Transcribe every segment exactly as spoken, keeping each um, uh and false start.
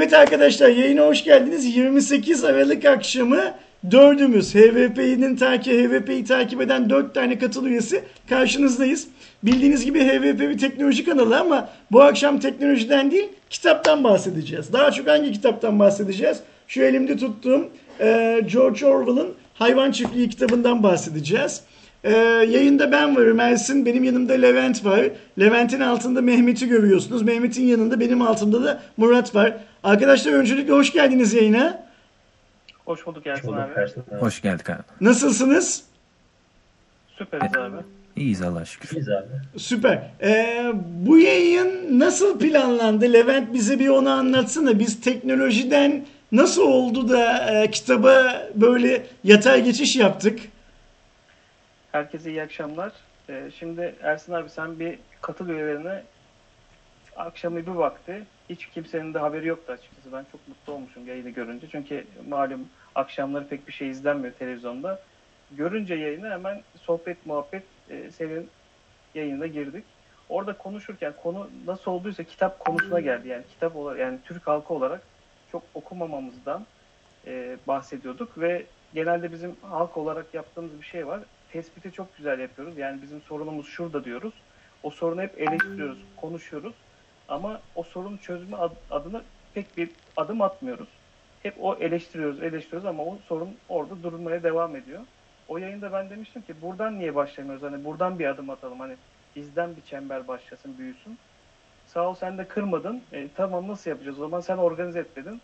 Evet arkadaşlar, yayına hoş geldiniz. yirmi sekiz Aralık akşamı dördümüz H V P'nin takip H V P'yi takip eden dört tane katıl üyesi karşınızdayız. Bildiğiniz gibi H V P bir teknoloji kanalı ama bu akşam teknolojiden değil, kitaptan bahsedeceğiz. Daha çok hangi kitaptan bahsedeceğiz? Şu elimde tuttuğum e, George Orwell'ın Hayvan Çiftliği kitabından bahsedeceğiz. Ee, yayında ben varım, Ersin, benim yanımda Levent var. Levent'in altında Mehmet'i görüyorsunuz. Mehmet'in yanında, benim altımda da Murat var. Arkadaşlar öncelikle hoş geldiniz yayına. Hoş bulduk Ersin abi. Hoş geldik abi. Nasılsınız? Süperiz abi. İyiyiz Allah'a şükür. İyiyiz abi. Süper. Ee, bu yayın nasıl planlandı? Levent bize bir onu anlatsana. Biz teknolojiden nasıl oldu da e, kitaba böyle yatay geçiş yaptık? Herkese iyi akşamlar. Ee, şimdi Ersin abi, sen bir katıl üyelerine akşamı bir vakti, hiç kimsenin de haberi yoktu açıkçası. Ben çok mutlu olmuşum yayını görünce. Çünkü malum akşamları pek bir şey izlenmiyor televizyonda. Görünce yayını hemen sohbet muhabbet e, senin yayınına girdik. Orada konuşurken konu nasıl olduysa kitap konusuna geldi. Yani kitap olarak, yani Türk halkı olarak çok okumamamızdan e, bahsediyorduk ve genelde bizim halk olarak yaptığımız bir şey var. Tespiti çok güzel yapıyoruz. Yani bizim sorunumuz şurada diyoruz. O sorunu hep eleştiriyoruz, konuşuyoruz. Ama o sorunun çözümü adına pek bir adım atmıyoruz. Hep o eleştiriyoruz, eleştiriyoruz ama o sorun orada durmaya devam ediyor. O yayında ben demiştim ki buradan niye başlamıyoruz? Hani buradan bir adım atalım. Hani bizden bir çember başlasın, büyüsün. Sağ ol, sen de kırmadın. E, tamam, nasıl yapacağız? O zaman sen organize et dedin.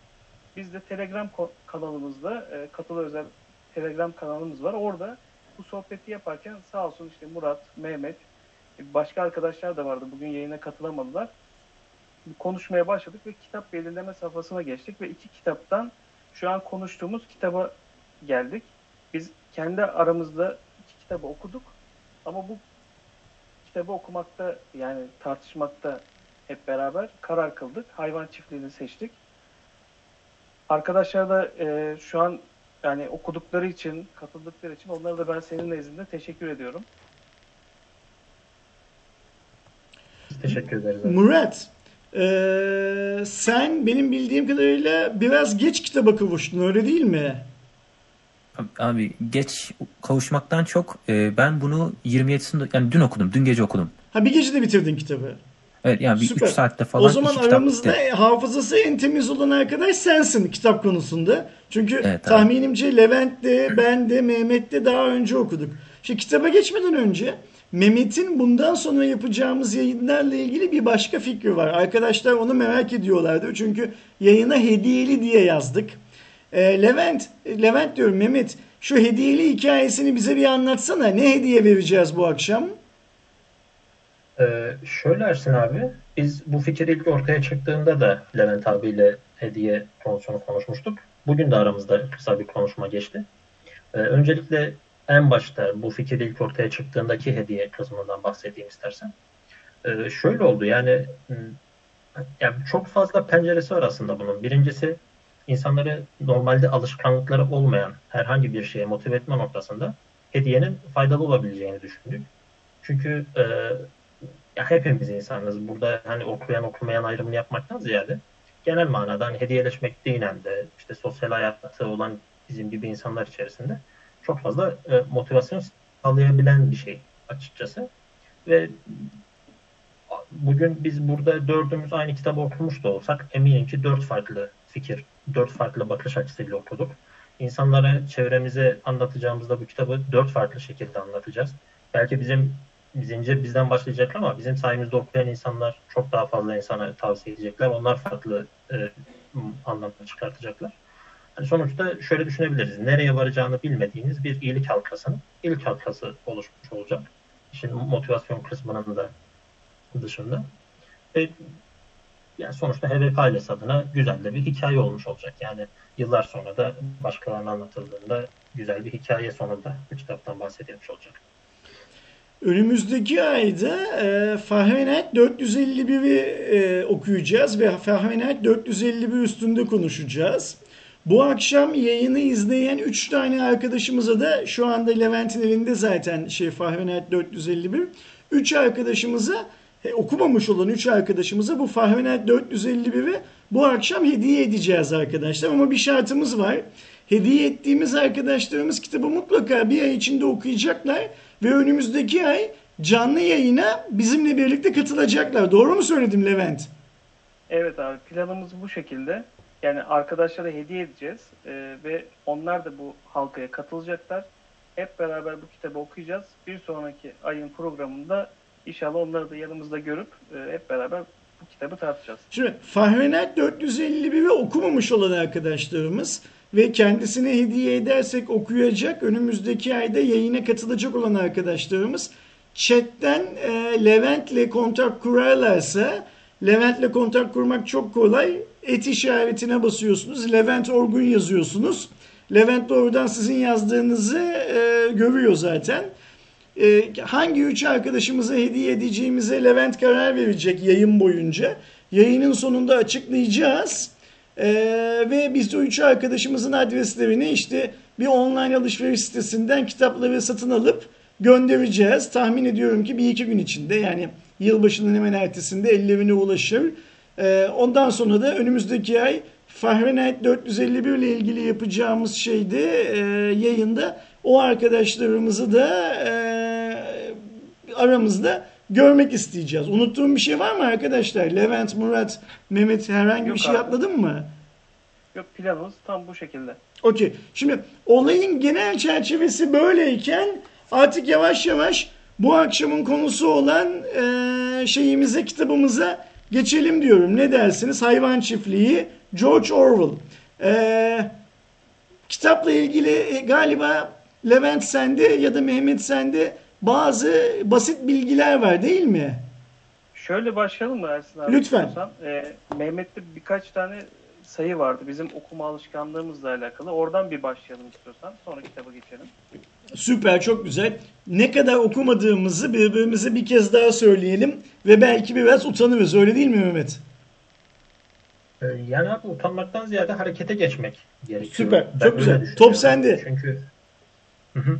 Biz de Telegram kanalımızda, e, katılı özel Telegram kanalımız var. Orada bu sohbeti yaparken sağ olsun işte Murat, Mehmet, başka arkadaşlar da vardı. Bugün yayına katılamadılar. Konuşmaya başladık ve kitap belirleme safhasına geçtik ve iki kitaptan şu an konuştuğumuz kitaba geldik. Biz kendi aramızda iki kitabı okuduk ama bu kitabı okumakta, yani tartışmakta hep beraber karar kıldık. Hayvan Çiftliği'ni seçtik. Arkadaşlar da e, şu an yani okudukları için, katıldıkları için onlara da ben senin nezdinde teşekkür ediyorum. Teşekkür ederiz. Murat, ee, sen benim bildiğim kadarıyla biraz geç kitaba kavuştun, öyle değil mi? Abi, abi geç kavuşmaktan çok e, ben bunu yirmi yedisinde, yani dün okudum, dün gece okudum. Ha, bir gecede bitirdin kitabı. Evet, yani bir üç saatte falan. O zaman aramızda hafızası en temiz olan arkadaş sensin kitap konusunda. Çünkü evet, tahminimce abi. Levent de, ben de, Mehmet de daha önce okuduk. Şimdi kitaba geçmeden önce Mehmet'in bundan sonra yapacağımız yayınlarla ilgili bir başka fikri var. Arkadaşlar onu merak ediyorlardı. Çünkü yayına hediyeli diye yazdık. E, Levent, Levent diyorum Mehmet, şu hediyeli hikayesini bize bir anlatsana. Ne hediye vereceğiz bu akşam? Ee, şöyle Ersin abi, biz bu fikir ilk ortaya çıktığında da Levent abiyle hediye konusunu konuşmuştuk. Bugün de aramızda kısa bir konuşma geçti. Ee, öncelikle en başta bu fikir ilk ortaya çıktığındaki hediye kısmından bahsedeyim istersen. Ee, şöyle oldu yani, yani çok fazla penceresi var aslında bunun. Birincisi, insanları normalde alışkanlıkları olmayan herhangi bir şeye motive etme noktasında hediyenin faydalı olabileceğini düşündük. Çünkü e, ya hepimiz insanız. Burada hani okuyan okumayan ayrımını yapmaktan ziyade genel manada hani hediyeleşmek dinen de işte sosyal hayatı olan bizim gibi insanlar içerisinde çok fazla e, motivasyon sağlayabilen bir şey açıkçası. Ve bugün biz burada dördümüz aynı kitabı okumuş da olsak eminim ki dört farklı fikir, dört farklı bakış açısıyla okuduk. İnsanlara, çevremize anlatacağımızda bu kitabı dört farklı şekilde anlatacağız. Belki bizim zincir bizden başlayacak ama bizim sayemizde okuyan insanlar çok daha fazla insana tavsiye edecekler. Onlar farklı e, anlamda çıkartacaklar. Yani sonuçta şöyle düşünebiliriz. Nereye varacağını bilmediğiniz bir iyilik halkasının ilk halkası oluşmuş olacak. Şimdi motivasyon kısmının da dışında. E, yani sonuçta H V P ailesi adına güzel de bir hikaye olmuş olacak. Yani yıllar sonra da başkalarına anlatıldığında güzel bir hikaye sonunda bu kitaptan bahsedilmiş olacak. Önümüzdeki ayda e, Fahrenheit dört yüz elli bir'i e, okuyacağız ve Fahrenheit dört yüz elli bir üstünde konuşacağız. Bu akşam yayını izleyen üç tane arkadaşımıza da, şu anda Levent'in elinde zaten şey Fahrenheit dört yüz elli bir, üç arkadaşımıza e, okumamış olan üç arkadaşımıza bu Fahrenheit dört yüz elli bir'i bu akşam hediye edeceğiz arkadaşlar. Ama bir şartımız var. Hediye ettiğimiz arkadaşlarımız kitabı mutlaka bir ay içinde okuyacaklar ve önümüzdeki ay canlı yayına bizimle birlikte katılacaklar. Doğru mu söyledim Levent? Evet abi, planımız bu şekilde. Yani arkadaşlara hediye edeceğiz ee, ve onlar da bu halkaya katılacaklar. Hep beraber bu kitabı okuyacağız. Bir sonraki ayın programında inşallah onları da yanımızda görüp e, hep beraber bu kitabı tartacağız. Şimdi Fahrenheit dört yüz elli bir'i okumamış olan arkadaşlarımız ve kendisine hediye edersek okuyacak, önümüzdeki ayda yayına katılacak olan arkadaşlarımız chatten e, Levent'le kontak kurarlarsa, Levent'le kontak kurmak çok kolay. Et işaretine basıyorsunuz. Levent Orgun yazıyorsunuz. Levent doğrudan sizin yazdığınızı e, görüyor zaten. E, hangi üç arkadaşımıza hediye edeceğimize Levent karar verecek yayın boyunca. Yayının sonunda açıklayacağız. E, ve biz de üç arkadaşımızın adreslerini işte bir online alışveriş sitesinden kitapları satın alıp göndereceğiz. Tahmin ediyorum ki bir iki gün içinde, yani yılbaşının hemen ertesinde ellerine ulaşır. Ondan sonra da önümüzdeki ay Fahrenheit dört yüz elli bir ile ilgili yapacağımız şeyde yayında o arkadaşlarımızı da aramızda görmek isteyeceğiz. Unuttuğum bir şey var mı arkadaşlar? Levent, Murat, Mehmet, herhangi Yok bir şey abi. atladın mı? Yok, planımız tam bu şekilde. Okey. Şimdi olayın genel çerçevesi böyleyken artık yavaş yavaş bu akşamın konusu olan şeyimize, kitabımıza geçelim diyorum. Ne dersiniz? Hayvan Çiftliği, George Orwell. Ee, kitapla ilgili galiba Levent sende ya da Mehmet sende bazı basit bilgiler var değil mi? Şöyle başlayalım mı Ersin abi? Lütfen. Ee, Mehmet'te birkaç tane sayı vardı. Bizim okuma alışkanlığımızla alakalı. Oradan bir başlayalım istiyorsan. Sonra kitaba geçelim. Süper, çok güzel. Ne kadar okumadığımızı birbirimize bir kez daha söyleyelim ve belki biraz utanırız. Öyle değil mi Mehmet? Yani abi, utanmaktan ziyade harekete geçmek gerekiyor. Süper, ben çok güzel. Top sende. Çünkü hı hı.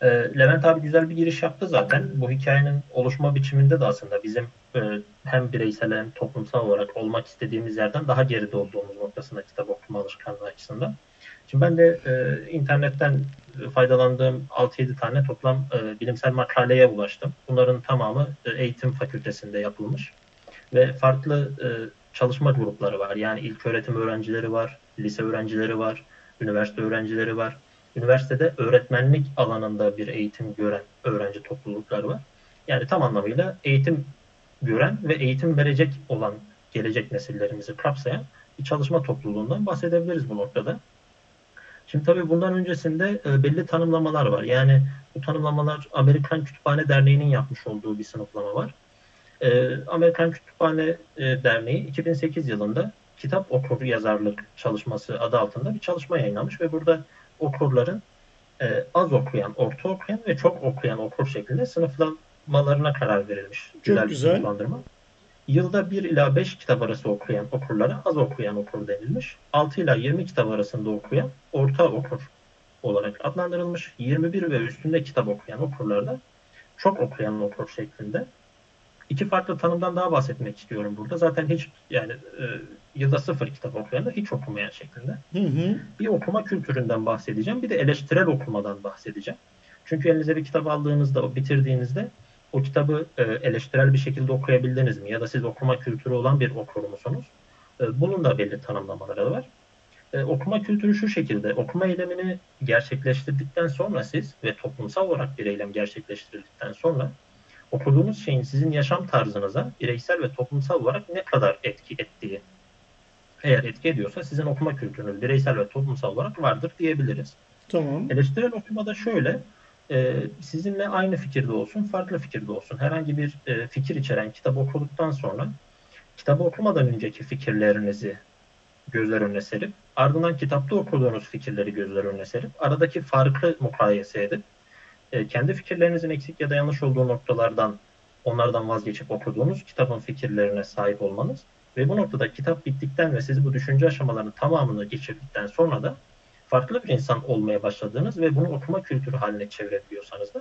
E, Levent abi güzel bir giriş yaptı zaten. Bu hikayenin oluşma biçiminde de aslında bizim e, hem bireysel hem toplumsal olarak olmak istediğimiz yerden daha geride olduğumuz noktasında kitap okuma alışkanlığı açısından. Şimdi ben de e, internetten faydalandığım altı yedi tane toplam e, bilimsel makaleye ulaştım. Bunların tamamı e, eğitim fakültesinde yapılmış ve farklı e, çalışma grupları var. Yani ilköğretim öğrencileri var, lise öğrencileri var, üniversite öğrencileri var. Üniversitede öğretmenlik alanında bir eğitim gören öğrenci toplulukları var. Yani tam anlamıyla eğitim gören ve eğitim verecek olan gelecek nesillerimizi kapsayan bir çalışma topluluğundan bahsedebiliriz bu noktada. Şimdi tabii bundan öncesinde belli tanımlamalar var. Yani bu tanımlamalar Amerikan Kütüphane Derneği'nin yapmış olduğu bir sınıflama var. Amerikan Kütüphane Derneği iki bin sekiz yılında kitap okur yazarlık çalışması adı altında bir çalışma yayınlamış ve burada okurların az okuyan, orta okuyan ve çok okuyan okur şeklinde sınıflamalarına karar verilmiş. Çok güzel. güzel. Sınıflandırma. Yılda bir ila beş kitap arası okuyan okurlara az okuyan okur denilmiş. altı ila yirmi kitap arasında okuyan orta okur olarak adlandırılmış. yirmi bir ve üstünde kitap okuyan okurlarda çok okuyan okur şeklinde. İki farklı tanımdan daha bahsetmek istiyorum burada. Zaten hiç, yani e, yılda sıfır kitap okuyan da hiç okumayan şeklinde. Hı hı. Bir okuma kültüründen bahsedeceğim. Bir de eleştirel okumadan bahsedeceğim. Çünkü elinize bir kitap aldığınızda, bitirdiğinizde o kitabı eleştirel bir şekilde okuyabildiniz mi? Ya da siz okuma kültürü olan bir okur musunuz? Bunun da belli tanımlamaları var. Okuma kültürü şu şekilde: okuma eylemini gerçekleştirdikten sonra siz ve toplumsal olarak bir eylem gerçekleştirildikten sonra okuduğunuz şeyin sizin yaşam tarzınıza bireysel ve toplumsal olarak ne kadar etki ettiği, eğer etki ediyorsa sizin okuma kültürünüz bireysel ve toplumsal olarak vardır diyebiliriz. Tamam. Eleştirel okumada şöyle: sizinle aynı fikirde olsun, farklı fikirde olsun, herhangi bir fikir içeren kitabı okuduktan sonra kitabı okumadan önceki fikirlerinizi gözler önüne serip, ardından kitapta okuduğunuz fikirleri gözler önüne serip, aradaki farkı mukayese edip, kendi fikirlerinizin eksik ya da yanlış olduğu noktalardan, onlardan vazgeçip okuduğunuz kitabın fikirlerine sahip olmanız ve bu noktada kitap bittikten ve siz bu düşünce aşamalarının tamamını geçirdikten sonra da farklı bir insan olmaya başladığınız ve bunu okuma kültürü haline çevirebiliyorsanız da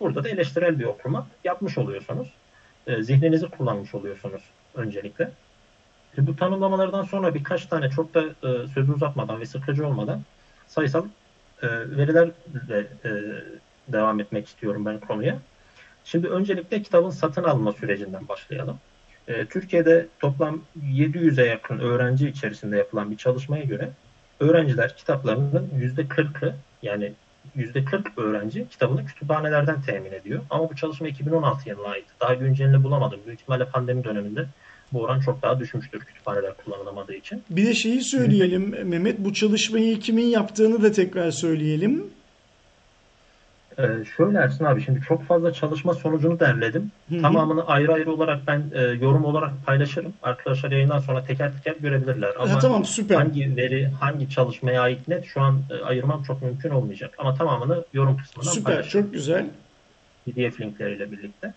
burada da eleştirel bir okuma yapmış oluyorsunuz. Zihninizi kullanmış oluyorsunuz öncelikle. Şimdi bu tanımlamalardan sonra birkaç tane çok da e, sözü uzatmadan ve sıkıcı olmadan sayısal e, verilerle e, devam etmek istiyorum ben konuya. Şimdi öncelikle kitabın satın alma sürecinden başlayalım. E, Türkiye'de toplam yedi yüze yakın öğrenci içerisinde yapılan bir çalışmaya göre öğrenciler kitaplarının yüzde kırkı, yani yüzde kırk öğrenci kitabını kütüphanelerden temin ediyor. Ama bu çalışma iki bin on altı yılına ait. Daha güncelini bulamadım. Büyük ihtimalle pandemi döneminde bu oran çok daha düşmüştür kütüphaneler kullanılamadığı için. Bir de şeyi söyleyelim Hı. Mehmet, bu çalışmayı kimin yaptığını da tekrar söyleyelim. Ee, şöyle Ersin abi, şimdi çok fazla çalışma sonucunu derledim. Hı-hı. Tamamını ayrı ayrı olarak ben e, yorum olarak paylaşırım. Arkadaşlar yayından sonra teker teker görebilirler. Ama ha, tamam, süper. Hangi veri hangi çalışmaya ait net şu an e, ayırmam çok mümkün olmayacak. Ama tamamını yorum kısmından süper, paylaşırım. Süper, çok güzel. P D F linkleriyle birlikte.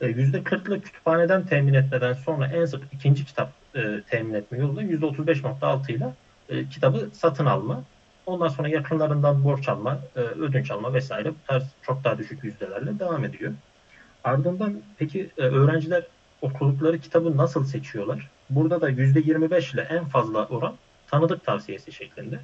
E, yüzde kırklık kütüphaneden temin etmeden sonra en sık ikinci kitap e, temin etme yolunda yüzde otuz beş virgül altı ile e, kitabı satın alma. Ondan sonra yakınlarından borç alma, ödünç alma vesaire bu tarz çok daha düşük yüzdelerle devam ediyor. Ardından peki öğrenciler okudukları kitabı nasıl seçiyorlar? Burada da yüzde yirmi beş ile en fazla oran tanıdık tavsiyesi şeklinde.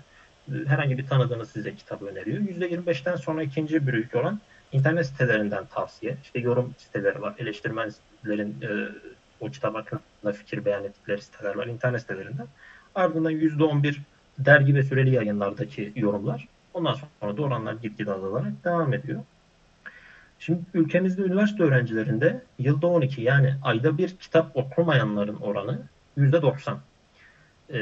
Herhangi bir tanıdığınız size kitabı öneriyor. yüzde yirmi beşten sonra ikinci büyük olan internet sitelerinden tavsiye. İşte yorum siteleri var, eleştirmenlerin o kitap hakkında fikir beyan ettikleri siteler var internet sitelerinden. Ardından yüzde on bir dergi ve süreli yayınlardaki yorumlar. Ondan sonra da oranlar gitgide azalarak devam ediyor. Şimdi ülkemizde üniversite öğrencilerinde yılda on iki, yani ayda bir kitap okumayanların oranı yüzde doksan. Ee,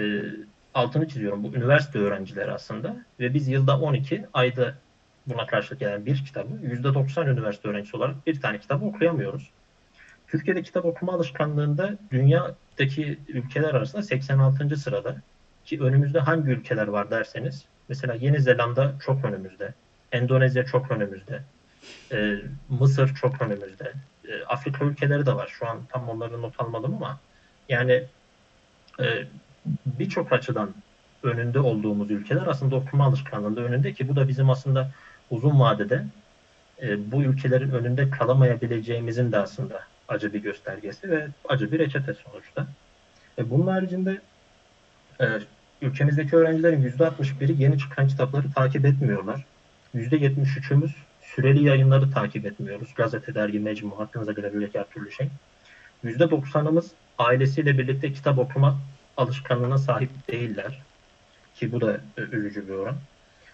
altını çiziyorum, bu üniversite öğrencileri aslında. Ve biz yılda on iki, ayda buna karşılık gelen bir kitabı yüzde doksan üniversite öğrencisi olarak bir tane kitabı okuyamıyoruz. Türkiye'de kitap okuma alışkanlığında dünyadaki ülkeler arasında seksen altıncı sırada. Ki önümüzde hangi ülkeler var derseniz, mesela Yeni Zelanda çok önümüzde, Endonezya çok önümüzde, e, Mısır çok önümüzde, e, Afrika ülkeleri de var. Şu an tam onları not almadım ama yani e, birçok açıdan önünde olduğumuz ülkeler aslında okuma alışkanlığında önünde, ki bu da bizim aslında uzun vadede e, bu ülkelerin önünde kalamayabileceğimizin de aslında acı bir göstergesi ve acı bir reçete sonuçta. E, bunun haricinde ülkemizdeki öğrencilerin yüzde altmış biri yeni çıkan kitapları takip etmiyorlar. yüzde yetmiş üçümüz süreli yayınları takip etmiyoruz. Gazete, dergi, mecmu, hakkınıza gelebilecek her türlü şey. yüzde doksanımız ailesiyle birlikte kitap okuma alışkanlığına sahip değiller. Ki bu da üzücü bir oran.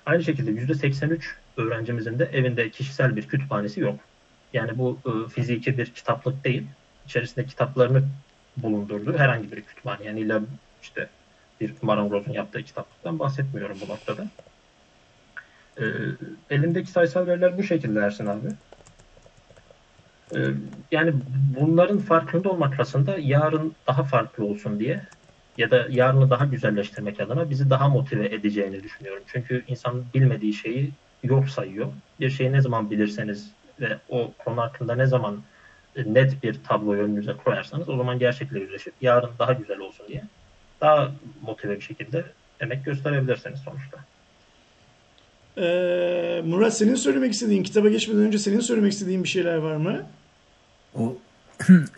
Aynı şekilde yüzde seksen üç öğrencimizin de evinde kişisel bir kütüphanesi yok. Yani bu fiziki bir kitaplık değil. İçerisinde kitaplarını bulundurduğu herhangi bir kütüphane. Yani illa işte bir marangozun yaptığı kitaplıktan bahsetmiyorum bu noktada. Ee, elimdeki sayısal veriler bu şekilde Ersin abi. Ee, yani bunların farkında olmak aslında yarın daha farklı olsun diye ya da yarını daha güzelleştirmek adına bizi daha motive edeceğini düşünüyorum. Çünkü insan bilmediği şeyi yok sayıyor. Bir şeyi ne zaman bilirseniz ve o konu hakkında ne zaman net bir tabloyu önünüze koyarsanız o zaman gerçekle yüzleşip yarın daha güzel olsun diye daha motive bir şekilde emek gösterebilirsiniz sonuçta. Ee, Murat, senin söylemek istediğin, kitaba geçmeden önce senin söylemek istediğin bir şeyler var mı? O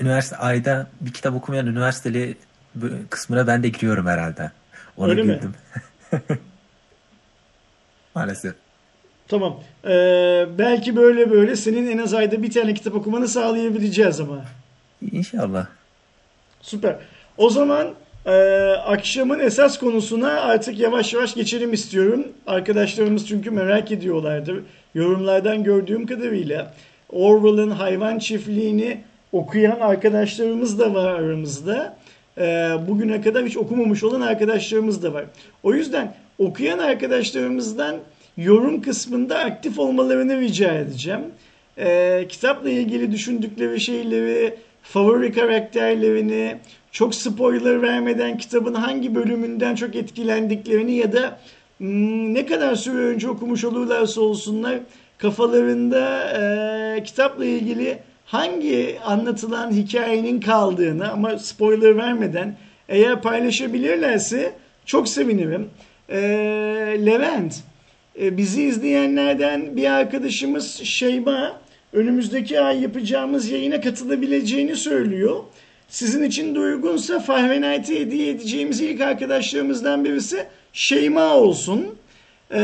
üniversite ayda bir kitap okumayan üniversiteli kısmına ben de giriyorum herhalde. Ona öyle girdim. Mi? Maalesef. Tamam. Ee, belki böyle böyle senin en az ayda bir tane kitap okumanı sağlayabileceğiz ama. İnşallah. Süper. O zaman Ee, akşamın esas konusuna artık yavaş yavaş geçelim istiyorum. Arkadaşlarımız çünkü merak ediyorlardı. Yorumlardan gördüğüm kadarıyla Orwell'ın Hayvan Çiftliği'ni okuyan arkadaşlarımız da var aramızda. Ee, bugüne kadar hiç okumamış olan arkadaşlarımız da var. O yüzden okuyan arkadaşlarımızdan yorum kısmında aktif olmalarını rica edeceğim. Ee, kitapla ilgili düşündükleri şeyleri, favori karakterlerini, çok spoiler vermeden kitabın hangi bölümünden çok etkilendiklerini ya da ne kadar süre önce okumuş olurlarsa olsunlar kafalarında e, kitapla ilgili hangi anlatılan hikayenin kaldığını ama spoiler vermeden eğer paylaşabilirlerse çok sevinirim. E, Levent, e, bizi izleyenlerden bir arkadaşımız Şeyma önümüzdeki ay yapacağımız yayına katılabileceğini söylüyor. Sizin için de uygunsa Fahrenheit'i hediye edeceğimiz ilk arkadaşlarımızdan birisi Şeyma olsun. Ee,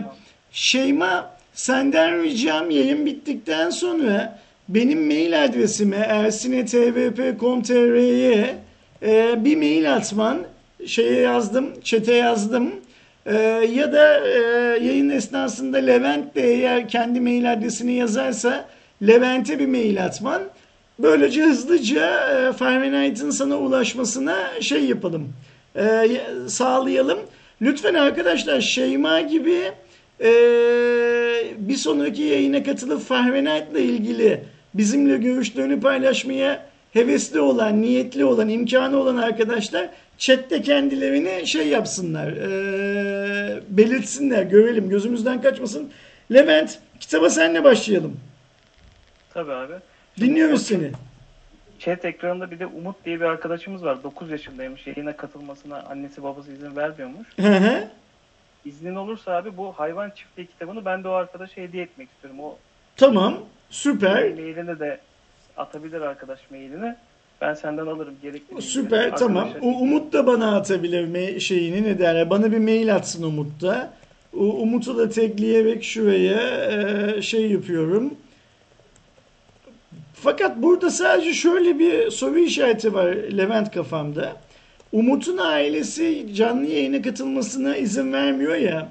tamam. Şeyma, senden ricam yayın bittikten sonra benim mail adresime ersin at h v p nokta com nokta t r'ye e, bir mail atman, şeye yazdım, chat'e yazdım. E, ya da e, yayın esnasında Levent de eğer kendi mail adresini yazarsa Levent'e bir mail atman. Böylece hızlıca e, Fahrenheit'in sana ulaşmasına şey yapalım, e, sağlayalım. Lütfen arkadaşlar Şeyma gibi e, bir sonraki yayına katılıp Fahrenheit'le ilgili bizimle görüşlerini paylaşmaya hevesli olan, niyetli olan, imkanı olan arkadaşlar chatte kendilerini şey yapsınlar, e, belirtsinler, görelim, gözümüzden kaçmasın. Levent, kitaba senle başlayalım. Tabii abi. Dinliyoruz seni. Chat ekranında bir de Umut diye bir arkadaşımız var. dokuz yaşındaymış. Yayına katılmasına annesi babası izin vermiyormuş. Hı hı. İznin olursa abi bu Hayvan Çiftliği kitabını ben de o arkadaşa hediye etmek istiyorum. O tamam. Süper. Mailini de atabilir arkadaş mailini. Ben senden alırım. Gerekli. Süper. Arkadaşa tamam. O, Umut da bana atabilir şeyini. Ne derler? Bana bir mail atsın Umut da. O, Umut'u da tekleyerek şuraya e, şey yapıyorum. Fakat burada sadece şöyle bir soru işareti var Levent kafamda. Umut'un ailesi canlı yayına katılmasına izin vermiyor ya.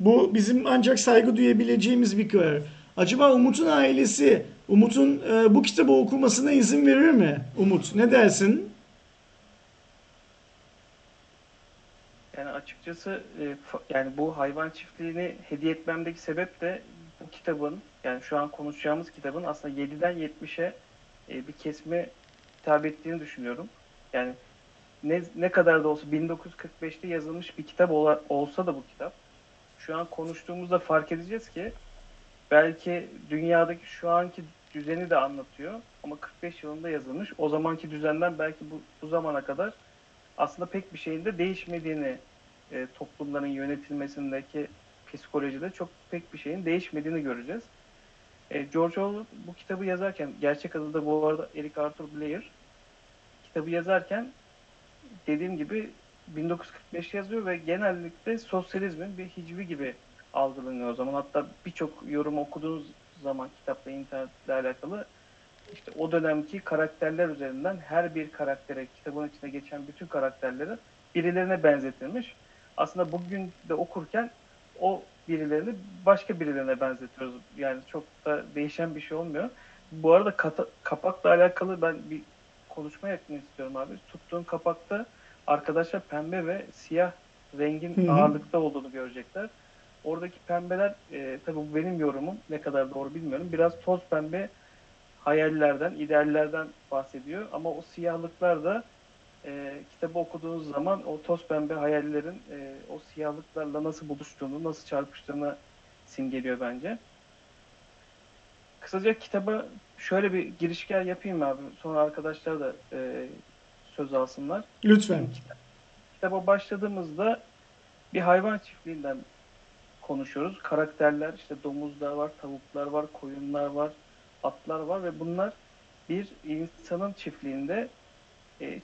Bu bizim ancak saygı duyabileceğimiz bir karar. Acaba Umut'un ailesi Umut'un e, bu kitabı okumasına izin verir mi? Umut, ne dersin? Yani açıkçası e, yani bu Hayvan Çiftliği'ni hediye etmemdeki sebep de bu kitabın, yani şu an konuşacağımız kitabın aslında yediden yetmişe bir kesme hitap ettiğini düşünüyorum. Yani ne, ne kadar da olsa bin dokuz yüz kırk beşte yazılmış bir kitap ola, olsa da bu kitap, şu an konuştuğumuzda fark edeceğiz ki belki dünyadaki şu anki düzeni de anlatıyor ama kırk beş yılında yazılmış. O zamanki düzenden belki bu, bu zamana kadar aslında pek bir şeyin de değişmediğini, e, toplumların yönetilmesindeki psikolojide çok pek bir şeyin değişmediğini göreceğiz. George Orwell bu kitabı yazarken, gerçek adı da bu arada Eric Arthur Blair, kitabı yazarken dediğim gibi bin dokuz yüz kırk beşte yazıyor ve genellikle sosyalizmin bir hicvi gibi algılanıyor o zaman. Hatta birçok yorum okuduğunuz zaman kitapla, internetle alakalı işte o dönemki karakterler üzerinden her bir karaktere, kitabın içinde geçen bütün karakterleri birilerine benzetilmiş. Aslında bugün de okurken o birilerini başka birilerine benzetiyoruz. Yani çok da değişen bir şey olmuyor. Bu arada kata, kapakla alakalı ben bir konuşma yapmak istiyorum abi. Tuttuğun kapakta arkadaşlar pembe ve siyah rengin Hı-hı. ağırlıkta olduğunu görecekler. Oradaki pembeler, e, tabii bu benim yorumum, ne kadar doğru bilmiyorum. Biraz toz pembe hayallerden, ideallerden bahsediyor. Ama o siyahlıklar da E, kitabı okuduğunuz zaman o toz pembe hayallerin e, o siyahlıklarla nasıl buluştuğunu, nasıl çarpıştığını simgeliyor bence. Kısaca kitaba şöyle bir girişler yapayım abi. Sonra arkadaşlar da e, söz alsınlar. Lütfen. Kitap, kitaba başladığımızda bir hayvan çiftliğinden konuşuyoruz. Karakterler, işte domuzlar var, tavuklar var, koyunlar var, atlar var ve bunlar bir insanın çiftliğinde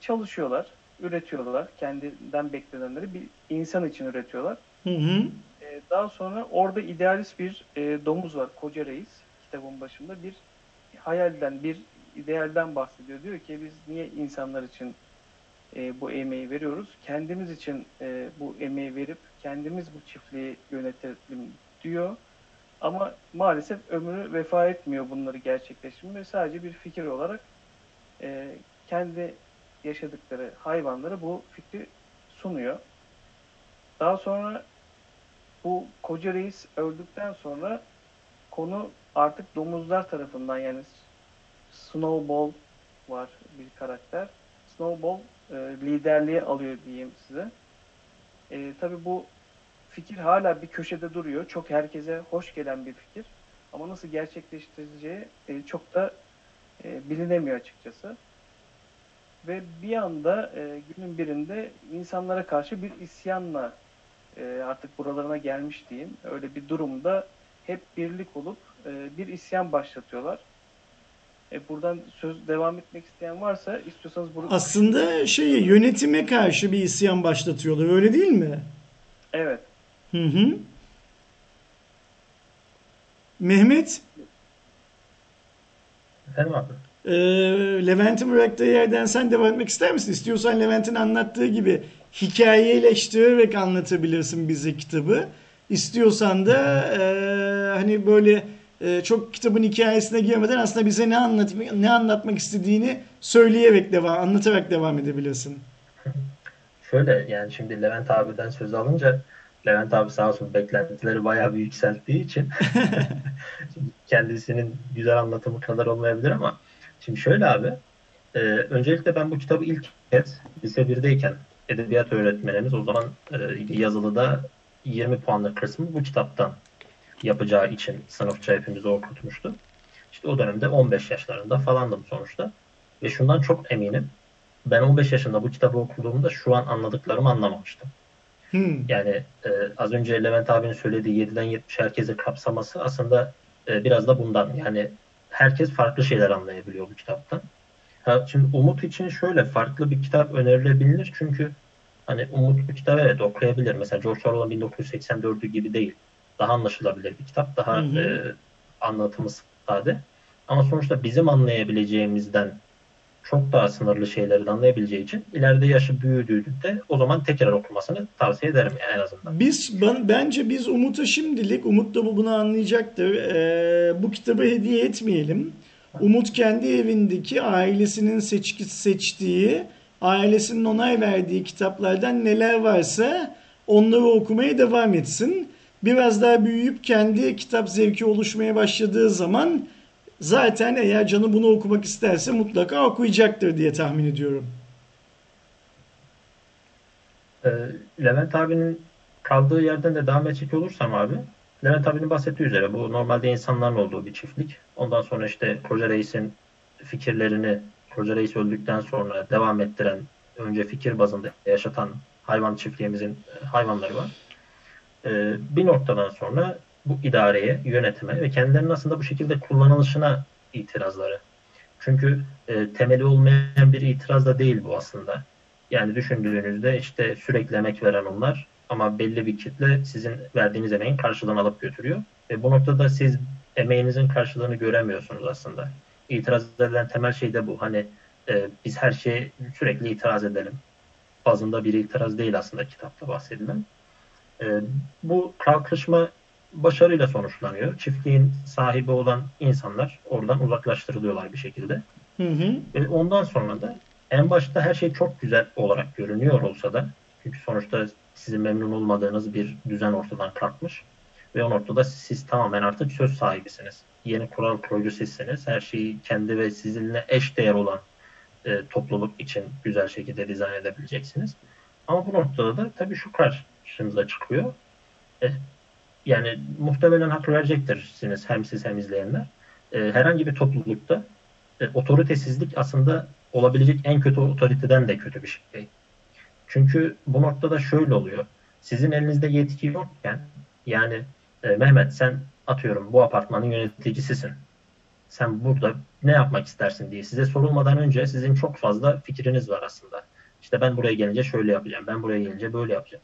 çalışıyorlar, üretiyorlar. Kendinden beklenenleri bir insan için üretiyorlar. Hı hı. Daha sonra orada idealist bir domuz var, Koca Reis. Kitabın başında bir hayalden, bir idealden bahsediyor. Diyor ki biz niye insanlar için bu emeği veriyoruz? Kendimiz için bu emeği verip kendimiz bu çiftliği yönetelim diyor. Ama maalesef ömrü vefa etmiyor bunları gerçekleştirmeye. Sadece bir fikir olarak kendi yaşadıkları hayvanlara bu fikri sunuyor. Daha sonra bu Koca Reis öldükten sonra konu artık domuzlar tarafından, yani Snowball var bir karakter. Snowball e, liderliği alıyor diyeyim size. E, tabii bu fikir hala bir köşede duruyor. Çok herkese hoş gelen bir fikir. Ama nasıl gerçekleştireceği e, çok da e, bilinemiyor açıkçası. Ve bir anda e, günün birinde insanlara karşı bir isyanla e, artık buralarına gelmiş diyeyim. Öyle bir durumda hep birlik olup e, bir isyan başlatıyorlar. E buradan söz devam etmek isteyen varsa istiyorsanız burada... Aslında şey, yönetime karşı bir isyan başlatıyorlar, öyle değil mi? Evet. Hı hı. Mehmet? Efendim abi? Ee, Levent'in bıraktığı yerden sen devam etmek ister misin? İstiyorsan Levent'in anlattığı gibi hikayeleştirerek anlatabilirsin bize kitabı. İstiyorsan da e, hani böyle e, çok kitabın hikayesine girmeden aslında bize ne anlat ne anlatmak istediğini söyleyerek devam anlatarak devam edebilirsin. Şöyle, yani şimdi Levent abiden söz alınca, Levent abi sağ olsun beklentileri bayağı bir yükselttiği için kendisinin güzel anlatımı kadar olmayabilir ama şimdi şöyle abi, e, öncelikle ben bu kitabı ilk kez lise birdeyken edebiyat öğretmenimiz, o zaman e, yazılıda yirmi puanlık kısmı bu kitaptan yapacağı için sınıfça hepimizi okutmuştu. İşte o dönemde on beş yaşlarında falandım sonuçta. Ve şundan çok eminim. Ben on beş yaşında bu kitabı okuduğumda şu an anladıklarımı anlamamıştım. Hmm. Yani e, az önce Levent abinin söylediği yediden yetmişe herkesi kapsaması aslında e, biraz da bundan. Yani herkes farklı şeyler anlayabiliyor bu kitaptan. Ha, şimdi Umut için şöyle farklı bir kitap önerilebilir. Çünkü hani Umut bu kitabı evet okuyabilir. Mesela George Orwell'ın bin dokuz yüz seksen dördü gibi değil. Daha anlaşılabilir bir kitap. Daha e, anlatımı sade. Ama sonuçta bizim anlayabileceğimizden çok daha sınırlı şeyleri anlayabileceği için ileride yaşı büyüdüğünde o zaman tekrar okumasını tavsiye ederim en azından. Biz ben, bence biz Umut'a şimdilik, Umut da bu bunu anlayacaktır. Ee, bu kitabı hediye etmeyelim. Umut kendi evindeki ailesinin seçki, seçtiği, ailesinin onay verdiği kitaplardan neler varsa onları okumaya devam etsin. Biraz daha büyüyüp kendi kitap zevki oluşmaya başladığı zaman zaten eğer canı bunu okumak isterse mutlaka okuyacaktır diye tahmin ediyorum. E, Levent abinin kaldığı yerden de devam edecek olursam abi, Levent abinin bahsettiği üzere bu normalde insanların olduğu bir çiftlik. Ondan sonra işte Koca Reis'in fikirlerini, Koca Reis öldükten sonra devam ettiren, önce fikir bazında yaşatan hayvan çiftliğimizin hayvanları var. E, bir noktadan sonra bu idareye, yönetime ve kendilerinin aslında bu şekilde kullanılışına itirazları. Çünkü e, temeli olmayan bir itiraz da değil bu aslında. Yani düşündüğünüzde işte sürekli emek veren onlar ama belli bir kitle sizin verdiğiniz emeğin karşılığını alıp götürüyor. Ve bu noktada siz emeğinizin karşılığını göremiyorsunuz aslında. İtiraz edilen temel şey de bu. Hani e, biz her şeye sürekli itiraz edelim. Bazında bir itiraz değil aslında kitapta bahsedilen. E, bu kalkışma başarıyla sonuçlanıyor. Çiftliğin sahibi olan insanlar oradan uzaklaştırılıyorlar bir şekilde. Hı hı. Ve ondan sonra da en başta her şey çok güzel olarak görünüyor olsa da, çünkü sonuçta sizin memnun olmadığınız bir düzen ortadan kalkmış ve o noktada siz tamamen artık söz sahibisiniz. Yeni kural kurucu sizsiniz. Her şeyi kendi ve sizinle eşdeğer olan e, topluluk için güzel şekilde dizayn edebileceksiniz. Ama bu noktada da tabii şu karşımıza çıkıyor. E, Yani muhtemelen hak verecektirsiniz hem siz hem izleyenler. E, herhangi bir toplulukta e, otoritesizlik aslında olabilecek en kötü otoriteden de kötü bir şey. Çünkü bu noktada şöyle oluyor. Sizin elinizde yetki yokken, yani e, Mehmet sen atıyorum bu apartmanın yöneticisisin. Sen burada ne yapmak istersin diye size sorulmadan önce sizin çok fazla fikriniz var aslında. İşte ben buraya gelince şöyle yapacağım, ben buraya gelince böyle yapacağım.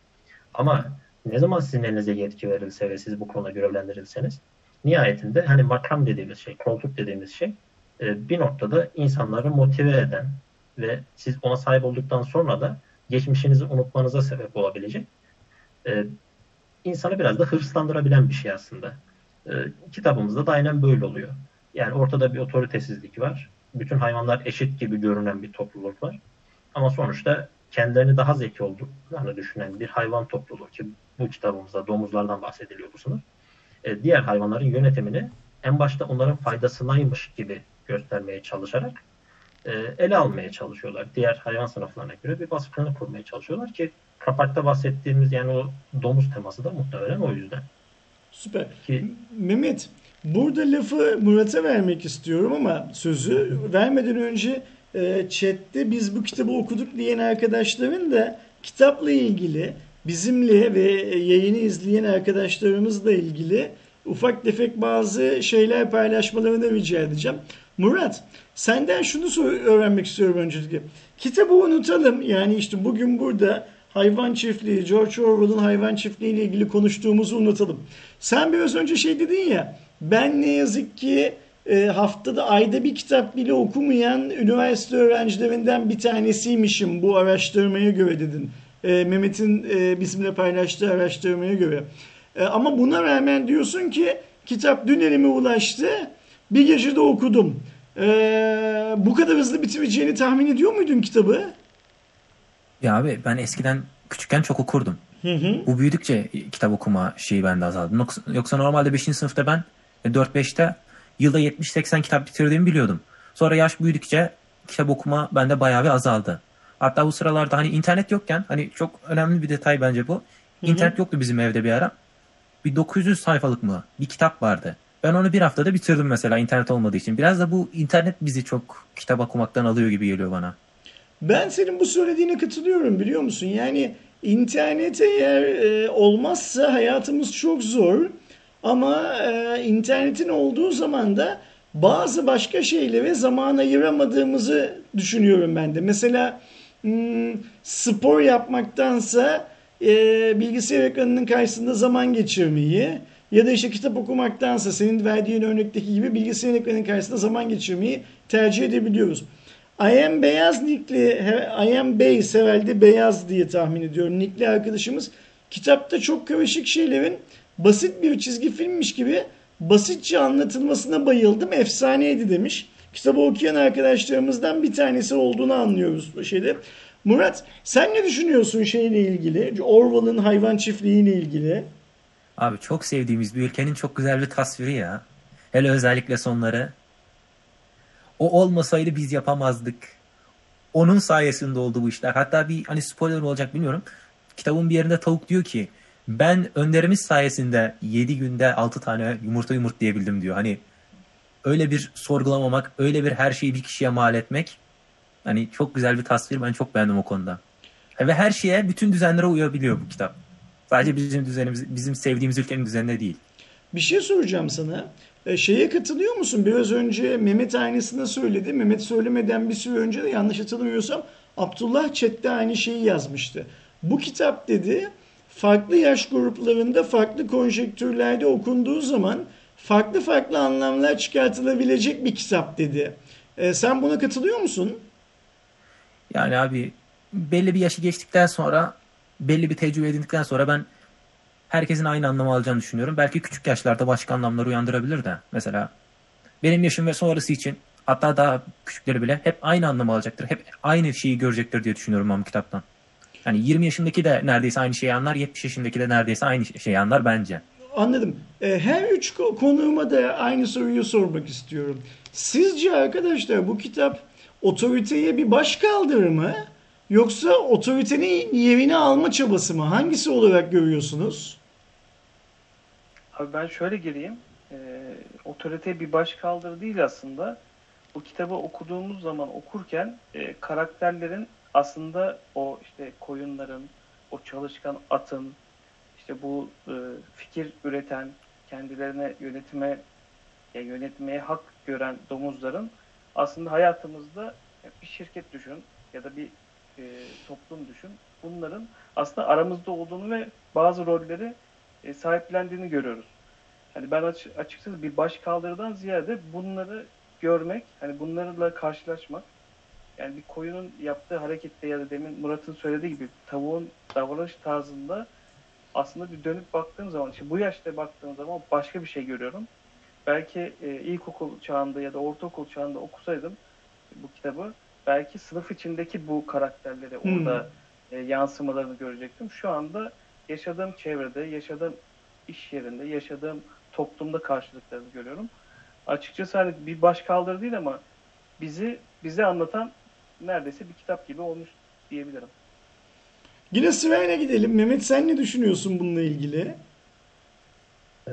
Ama ne zaman sizin elinize yetki verilse ve siz bu konuda görevlendirilseniz, nihayetinde hani makam dediğimiz şey, koltuk dediğimiz şey bir noktada insanları motive eden ve siz ona sahip olduktan sonra da geçmişinizi unutmanıza sebep olabilecek, insanı biraz da hırslandırabilen bir şey aslında. Kitabımızda da aynen böyle oluyor. Yani ortada bir otoritesizlik var. Bütün hayvanlar eşit gibi görünen bir topluluk var. Ama sonuçta kendilerini daha zeki olduklarını düşünen bir hayvan topluluğu ki bu kitabımızda domuzlardan bahsediliyor bu sınıf. E, diğer hayvanların yönetimini en başta onların faydasınaymış gibi göstermeye çalışarak e, ele almaya çalışıyorlar. Diğer hayvan sınıflarına göre bir baskını kurmaya çalışıyorlar ki kapakta bahsettiğimiz yani o domuz teması da muhtemelen o yüzden. Süper. Ki, Mehmet, burada lafı Murat'a vermek istiyorum ama sözü vermeden önce chat'te biz bu kitabı okuduk diyen arkadaşların da kitapla ilgili bizimle ve yayını izleyen arkadaşlarımızla ilgili ufak tefek bazı şeyler paylaşmalarını rica edeceğim. Murat, senden şunu öğrenmek istiyorum öncelikle. Kitabı unutalım. Yani işte bugün burada Hayvan Çiftliği, George Orwell'ın Hayvan Çiftliği ile ilgili konuştuğumuzu unutalım. Sen biraz önce şey dedin ya, ben ne yazık ki e, haftada, ayda bir kitap bile okumayan üniversite öğrencilerinden bir tanesiymişim bu araştırmaya göre dedin. E, Mehmet'in e, bizimle paylaştığı araştırmaya göre. E, ama buna rağmen diyorsun ki kitap dün elime ulaştı, bir gecede okudum. E, bu kadar hızlı bitireceğini tahmin ediyor muydun kitabı? Ya abi ben eskiden küçükken çok okurdum. Hı hı. Bu büyüdükçe kitap okuma şeyi bende azaldı. Yoksa normalde beşinci sınıfta ben dört beşte yılda yetmiş seksen kitap bitirdiğimi biliyordum. Sonra yaş büyüdükçe kitap okuma bende bayağı bir azaldı. Hatta bu sıralarda hani internet yokken, hani çok önemli bir detay bence bu. İnternet hı hı. yoktu bizim evde bir ara. Bir dokuz yüz sayfalık mı bir kitap vardı. Ben onu bir haftada bitirdim mesela internet olmadığı için. Biraz da bu internet bizi çok kitap okumaktan alıyor gibi geliyor bana. Ben senin bu söylediğine katılıyorum, biliyor musun? Yani internet eğer e, olmazsa hayatımız çok zor. Ama e, internetin olduğu zaman da bazı başka şeylere zaman ayıramadığımızı düşünüyorum ben de. Mesela m, spor yapmaktansa e, bilgisayar ekranının karşısında zaman geçirmeyi ya da işte kitap okumaktansa senin verdiğin örnekteki gibi bilgisayar ekranının karşısında zaman geçirmeyi tercih edebiliyoruz. I am beyaz nickli, I am beyaz, herhalde beyaz diye tahmin ediyorum. Nickli arkadaşımız kitapta çok karışık şeylerin basit bir çizgi filmmiş gibi basitçe anlatılmasına bayıldım, efsaneydi demiş. Kitabı okuyan arkadaşlarımızdan bir tanesi olduğunu anlıyoruz bu şeyde. Murat, sen ne düşünüyorsun şeyle ilgili? Orwell'ın Hayvan Çiftliği ile ilgili? Abi çok sevdiğimiz bir ülkenin çok güzel bir tasviri ya. Hele özellikle sonları. O olmasaydı biz yapamazdık. Onun sayesinde oldu bu işler. Hatta bir hani spoiler olacak bilmiyorum. Kitabın bir yerinde tavuk diyor ki ben önderimiz sayesinde yedi günde altı tane yumurta yumurtlayabildim diyor. Hani öyle bir sorgulamamak, öyle bir her şeyi bir kişiye mal etmek. Hani çok güzel bir tasvir. Ben çok beğendim o konuda. Ve her şeye, bütün düzenlere uyabiliyor bu kitap. Sadece bizim düzenimiz, bizim sevdiğimiz ülkenin düzenine değil. Bir şey soracağım sana. Şeye katılıyor musun? Biraz önce Mehmet aynısını söyledi. Mehmet söylemeden bir süre önce de yanlış hatırlamıyorsam Abdullah chat'te aynı şeyi yazmıştı. Bu kitap dedi farklı yaş gruplarında farklı konjektürlerde okunduğu zaman farklı farklı anlamlar çıkartılabilecek bir kitap dedi. E, sen buna katılıyor musun? Yani abi belli bir yaşı geçtikten sonra, belli bir tecrübe edindikten sonra ben herkesin aynı anlamı alacağını düşünüyorum. Belki küçük yaşlarda başka anlamları uyandırabilir de. Mesela benim yaşım ve sonrası için, hatta daha küçükleri bile hep aynı anlamı alacaktır. Hep aynı şeyi görecektir diye düşünüyorum ben bu kitaptan. Yani yirmi yaşındaki de neredeyse aynı şeyi anlar, yetmiş yaşındaki de neredeyse aynı şeyi anlar bence. Anladım. Her üç konuğuma da aynı soruyu sormak istiyorum. Sizce arkadaşlar bu kitap otoriteye bir baş kaldırır mı? Yoksa otoritenin yerini alma çabası mı? Hangisi olarak görüyorsunuz? Abi ben şöyle gireyim. E, otorite bir başkaldırı değil aslında. Bu kitabı okuduğumuz zaman, okurken e, karakterlerin aslında o işte koyunların, o çalışkan atın, işte bu e, fikir üreten, kendilerine yönetime e, yönetmeye hak gören domuzların aslında hayatımızda bir şirket düşün ya da bir e, toplum düşün. Bunların aslında aramızda olduğunu ve bazı rolleri e, sahiplendiğini görüyoruz. Hani ben açıkçası bir başkaldırıdan ziyade bunları görmek, hani bunlarla karşılaşmak, yani bir koyunun yaptığı harekette ya da demin Murat'ın söylediği gibi tavuğun davranış tarzında aslında bir dönüp baktığım zaman, işte bu yaşta baktığım zaman başka bir şey görüyorum. Belki e, ilkokul çağında ya da ortaokul çağında okusaydım bu kitabı, belki sınıf içindeki bu karakterleri orada hmm. e, yansımalarını görecektim. Şu anda yaşadığım çevrede, yaşadığım iş yerinde, yaşadığım toplumda karşılıklarını görüyorum. Açıkçası hani bir başkaldırı değil ama bizi bize anlatan neredeyse bir kitap gibi olmuş diyebilirim. Yine sırayla gidelim. Mehmet, sen ne düşünüyorsun bununla ilgili? Ee,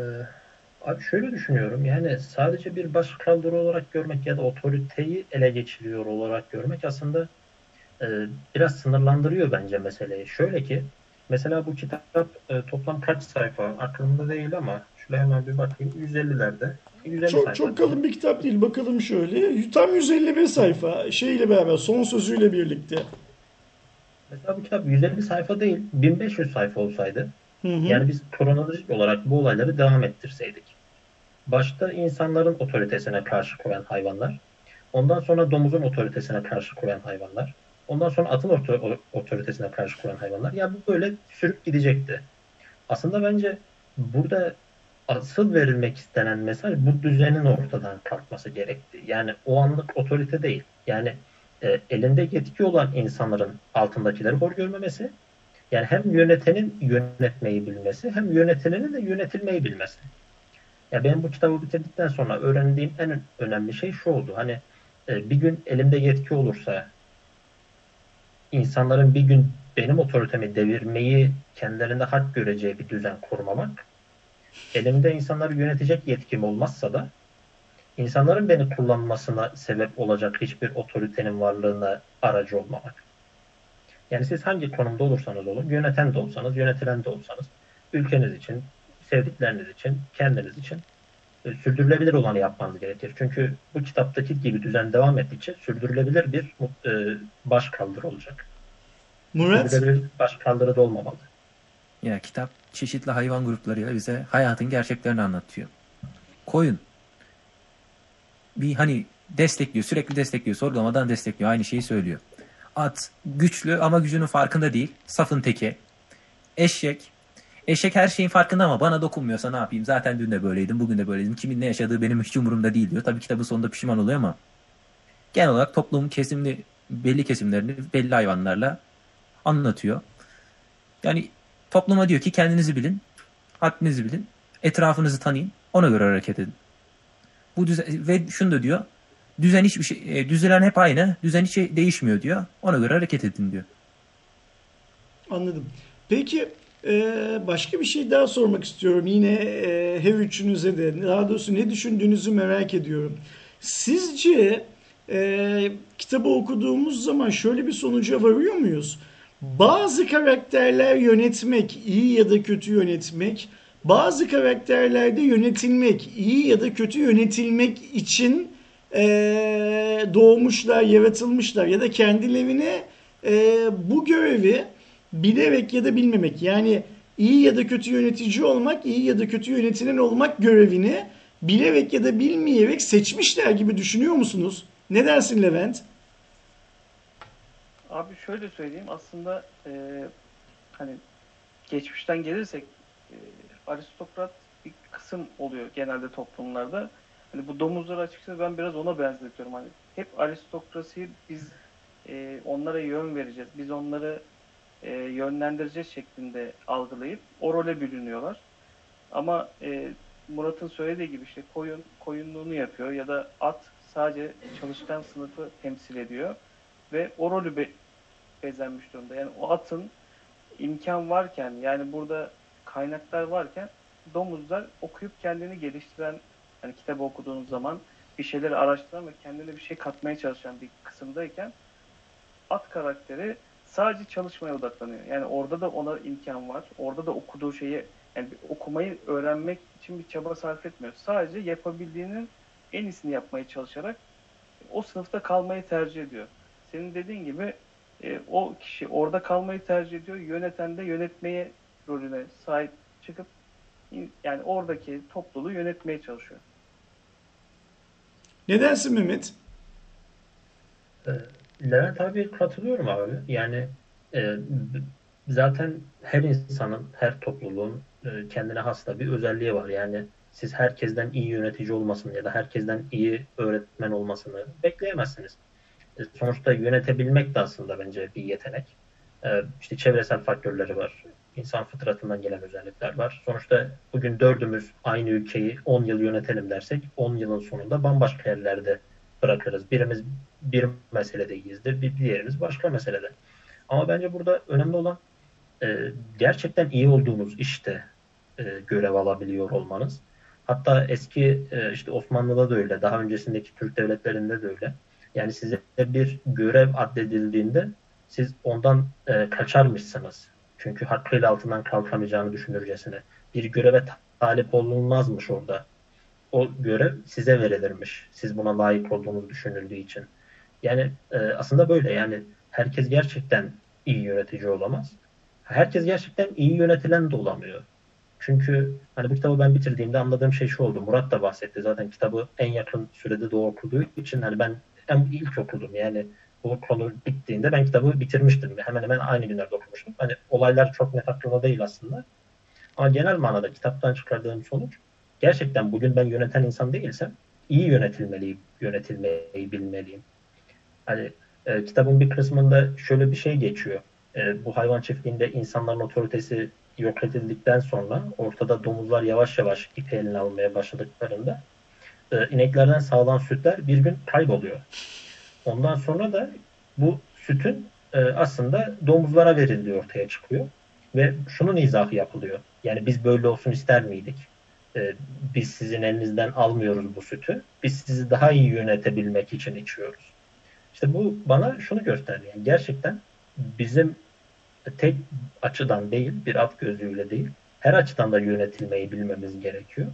abi şöyle düşünüyorum. Yani sadece bir başkaldırı olarak görmek ya da otoriteyi ele geçiriyor olarak görmek aslında e, biraz sınırlandırıyor bence meseleyi. Şöyle ki Mesela bu kitap e, toplam kaç sayfa? Aklımda değil ama şöyle hemen bir bakayım. yüz ellilerde. yüz elli çok, sayfa. Çok kalın bir kitap değil. Bakalım şöyle. Tam yüz elli bir sayfa. Şeyle beraber, son sözüyle birlikte. Mesela bu kitap yüz elli sayfa değil, bin beş yüz sayfa olsaydı, hı hı. yani biz kronolojik olarak bu olayları devam ettirseydik. Başta insanların otoritesine karşı koyan hayvanlar, ondan sonra domuzun otoritesine karşı koyan hayvanlar, ondan sonra atın otor- otoritesine karşı koyan hayvanlar. Ya yani bu böyle sürüp gidecekti. Aslında bence burada asıl verilmek istenen mesaj bu düzenin ortadan kalkması gerekti. Yani o anlık otorite değil. Yani e, elinde yetki olan insanların altındakileri hor görmemesi, yani hem yönetenin yönetmeyi bilmesi, hem yönetilinin de yönetilmeyi bilmesi. Ya ben bu kitabı bitirdikten sonra öğrendiğim en önemli şey şu oldu. Hani e, bir gün elimde yetki olursa, insanların bir gün benim otoritemi devirmeyi kendilerinde hak göreceği bir düzen kurmamak, elimde insanları yönetecek yetkim olmazsa da insanların beni kullanmasına sebep olacak hiçbir otoritenin varlığına aracı olmamak. Yani siz hangi konumda olursanız olun, yöneten de olsanız, yönetilen de olsanız, ülkeniz için, sevdikleriniz için, kendiniz için e, sürdürülebilir olanı yapmanız gerekir. Çünkü bu kitaptaki gibi düzen devam ettikçe sürdürülebilir bir e, başkaldırı olacak. Murat? Sürdürülebilir bir başkaldırı da olmamalı. Ya kitap çeşitli hayvan gruplarıyla bize hayatın gerçeklerini anlatıyor. Koyun. Bir hani destekliyor, sürekli destekliyor, sorgulamadan destekliyor. Aynı şeyi söylüyor. At güçlü ama gücünün farkında değil. Safın teki. Eşek. Eşek her şeyin farkında ama bana dokunmuyorsa ne yapayım? Zaten dün de böyleydim, bugün de böyleydim. Kimin ne yaşadığı benim hiç umurumda değil diyor. Tabii kitabın sonunda pişman oluyor ama genel olarak toplumun kesimli, belli kesimlerini belli hayvanlarla anlatıyor. Yani topluma diyor ki kendinizi bilin, haddinizi bilin, etrafınızı tanıyın, ona göre hareket edin. Bu düzen, ve şunu da diyor, düzen hiçbir şey, düzelen hep aynı, düzen hiç değişmiyor diyor, ona göre hareket edin diyor. Anladım. Peki Ee, başka bir şey daha sormak istiyorum. Yine e, her üçünüze de, daha doğrusu ne düşündüğünüzü merak ediyorum. Sizce e, kitabı okuduğumuz zaman şöyle bir sonuca varıyor muyuz? Bazı karakterler yönetmek, iyi ya da kötü yönetmek, bazı karakterlerde yönetilmek, iyi ya da kötü yönetilmek için e, doğmuşlar, yaratılmışlar ya da kendilerine e, bu görevi bilerek ya da bilmemek, yani iyi ya da kötü yönetici olmak, iyi ya da kötü yönetilen olmak görevini bilerek ya da bilmeyerek seçmişler gibi düşünüyor musunuz? Ne dersin Levent? Abi şöyle söyleyeyim, aslında e, hani geçmişten gelirsek e, aristokrat bir kısım oluyor genelde toplumlarda. Hani bu domuzları açıkçası ben biraz ona benzetiyorum. Hani hep aristokrasiyi biz e, onlara yön vereceğiz, biz onları E, yönlendireceğiz şeklinde algılayıp o role bürünüyorlar. Ama e, Murat'ın söylediği gibi işte koyun koyunluğunu yapıyor ya da at sadece çalışkan sınıfı temsil ediyor ve o rolü be- bezenmiş durumda. Yani o atın imkan varken, yani burada kaynaklar varken domuzlar okuyup kendini geliştiren, yani kitabı okuduğunuz zaman bir şeyleri araştıran ve kendine bir şey katmaya çalışan bir kısımdayken at karakteri sadece çalışmaya odaklanıyor. Yani orada da ona imkan var. Orada da okuduğu şeyi, yani okumayı öğrenmek için bir çaba sarf etmiyor. Sadece yapabildiğinin en iyisini yapmaya çalışarak o sınıfta kalmayı tercih ediyor. Senin dediğin gibi e, o kişi orada kalmayı tercih ediyor. Yöneten de yönetmeye rolüne sahip çıkıp yani oradaki topluluğu yönetmeye çalışıyor. Ne dersin Mehmet? Evet. Levent abi, katılıyorum abi. Yani e, zaten her insanın, her topluluğun e, kendine has da bir özelliği var. Yani siz herkesten iyi yönetici olmasını ya da herkesten iyi öğretmen olmasını bekleyemezsiniz. E, sonuçta yönetebilmek de aslında bence bir yetenek. E, işte çevresel faktörleri var. İnsan fıtratından gelen özellikler var. Sonuçta bugün dördümüz aynı ülkeyi on yıl yönetelim dersek on yılın sonunda bambaşka yerlerde bırakırız. Birimiz bir meselede gizdir, bir diğerimiz başka meselede. Ama bence burada önemli olan e, gerçekten iyi olduğunuz işte e, görev alabiliyor olmanız. Hatta eski e, işte Osmanlı'da da öyle, daha öncesindeki Türk devletlerinde de öyle. Yani size bir görev addedildiğinde siz ondan e, kaçarmışsınız. Çünkü hakkıyla altından kalkamayacağını düşünürcesine. Bir göreve talip olunmazmış orada. O görev size verilirmiş. Siz buna layık olduğunuz düşünüldüğü için. Yani e, aslında böyle. Yani herkes gerçekten iyi yönetici olamaz. Herkes gerçekten iyi yönetilen de olamıyor. Çünkü hani bu kitabı ben bitirdiğimde anladığım şey şu oldu. Murat da bahsetti. Zaten kitabı en yakın sürede de okuduğu için hani ben en ilk okudum. Yani bu konu bittiğinde ben kitabı bitirmiştim. Hemen hemen aynı günlerde okumuştum. Hani olaylar çok net aklımda değil aslında. Ama genel manada kitaptan çıkardığım sonuç gerçekten bugün ben yöneten insan değilsem iyi yönetilmeliyim, yönetilmeyi bilmeliyim. Hani e, kitabın bir kısmında şöyle bir şey geçiyor. E, bu hayvan çiftliğinde insanların otoritesi yok edildikten sonra ortada domuzlar yavaş yavaş ipi eline almaya başladıklarında e, ineklerden sağlanan sütler bir gün kayboluyor. Ondan sonra da bu sütün e, aslında domuzlara verildiği ortaya çıkıyor. Ve şunun izahı yapılıyor. Yani biz böyle olsun ister miydik? E, biz sizin elinizden almıyoruz bu sütü. Biz sizi daha iyi yönetebilmek için içiyoruz. İşte bu bana şunu gösterdi. Yani gerçekten bizim tek açıdan değil, bir at gözlüğüyle değil, her açıdan da yönetilmeyi bilmemiz gerekiyor.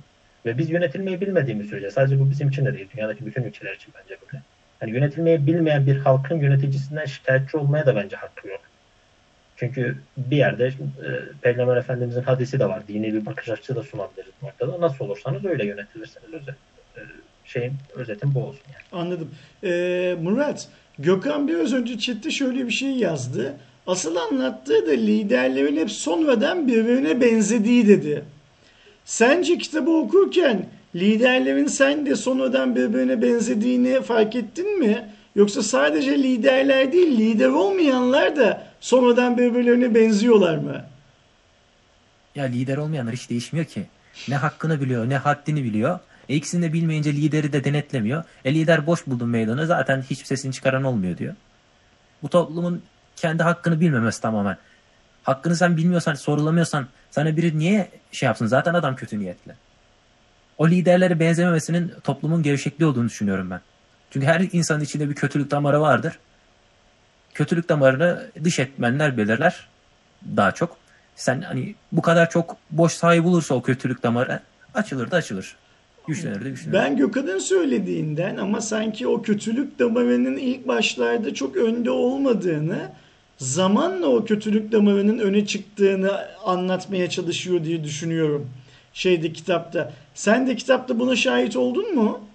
Ve biz yönetilmeyi bilmediğimiz sürece, sadece bu bizim için de değil, dünyadaki bütün ülkeler için bence böyle. Yani yönetilmeyi bilmeyen bir halkın yöneticisinden şikayetçi olmaya da bence hakkı yok. Çünkü bir yerde e, Peygamber Efendimizin hadisi de var, dini bir bakış açısı da sunabiliriz ortada. Nasıl olursanız öyle yönetilirsiniz. Özet, e, şeyin, özetim bu olsun yani. Anladım. Ee, Murat, Gökhan biraz önce chatte şöyle bir şey yazdı. Asıl anlattığı da liderlerin hep sonradan birbirine benzediği dedi. Sence kitabı okurken liderlerin sen de sonradan birbirine benzediğini fark ettin mi? Yoksa sadece liderler değil, lider olmayanlar da sonradan birbirlerine benziyorlar mı? Ya lider olmayanlar hiç değişmiyor ki. Ne hakkını biliyor, ne haddini biliyor. E, ikisini de bilmeyince lideri de denetlemiyor. E lider boş buldum meydanı, zaten hiçbir sesini çıkaran olmuyor diyor. Bu toplumun kendi hakkını bilmemesi tamamen. Hakkını sen bilmiyorsan, sorulamıyorsan sana biri niye şey yapsın? Zaten adam kötü niyetli. O liderlere benzememesinin toplumun gevşekliği olduğunu düşünüyorum ben. Çünkü her insanın içinde bir kötülük damarı vardır. Kötülük damarını dış etmenler belirler daha çok. Sen hani bu kadar çok boş sahip olursa o kötülük damarı açılır da açılır. Güçlenir de güçlenir. Ben Gökhan'ın söylediğinden ama sanki o kötülük damarının ilk başlarda çok önde olmadığını, zamanla o kötülük damarının öne çıktığını anlatmaya çalışıyor diye düşünüyorum. Şeyde kitapta. Sen de kitapta buna şahit oldun mu?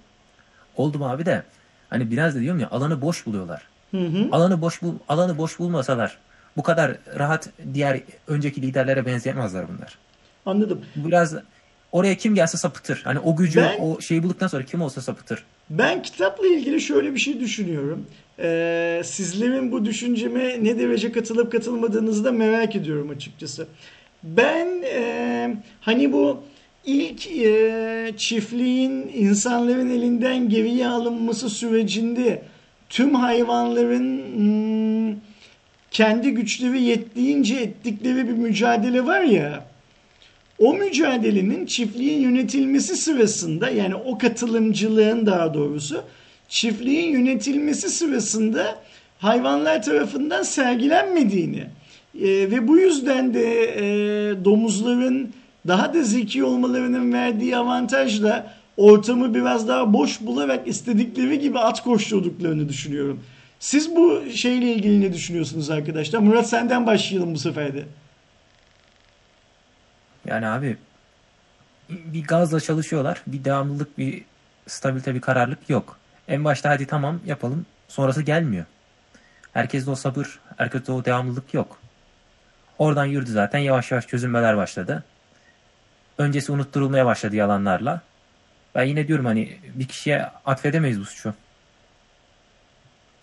Oldum abi de. Hani biraz da diyorum ya, alanı boş buluyorlar. Hı hı. Alanı boş bul, alanı boş bulmasalar bu kadar rahat diğer önceki liderlere benzeyemezler bunlar. Anladım. Biraz oraya kim gelse sapıtır. Hani o gücü, ben, o şeyi bulduktan sonra kim olsa sapıtır. Ben kitapla ilgili şöyle bir şey düşünüyorum. Ee, sizlerin bu düşünceme ne derece katılıp katılmadığınızı da merak ediyorum açıkçası. Ben e, hani bu İlk e, çiftliğin insanların elinden geriye alınması sürecinde tüm hayvanların hmm, kendi güçleri yettiğince ettikleri bir mücadele var ya, o mücadelenin çiftliğin yönetilmesi sırasında, yani o katılımcılığın daha doğrusu çiftliğin yönetilmesi sırasında hayvanlar tarafından sergilenmediğini e, ve bu yüzden de e, domuzların daha da zeki olmalarının verdiği avantajla ortamı biraz daha boş bularak istedikleri gibi at koşturduklarını düşünüyorum. Siz bu şeyle ilgili ne düşünüyorsunuz arkadaşlar? Murat, senden başlayalım bu sefer de. Yani abi bir gazla çalışıyorlar. Bir devamlılık, bir stabilite, bir kararlılık yok. En başta hadi tamam yapalım, sonrası gelmiyor. Herkeste o sabır, herkeste o devamlılık yok. Oradan yürüdü zaten, yavaş yavaş çözülmeler başladı. Öncesi unutturulmaya başladı yalanlarla. Ben yine diyorum hani bir kişiye atfedemeyiz bu suçu.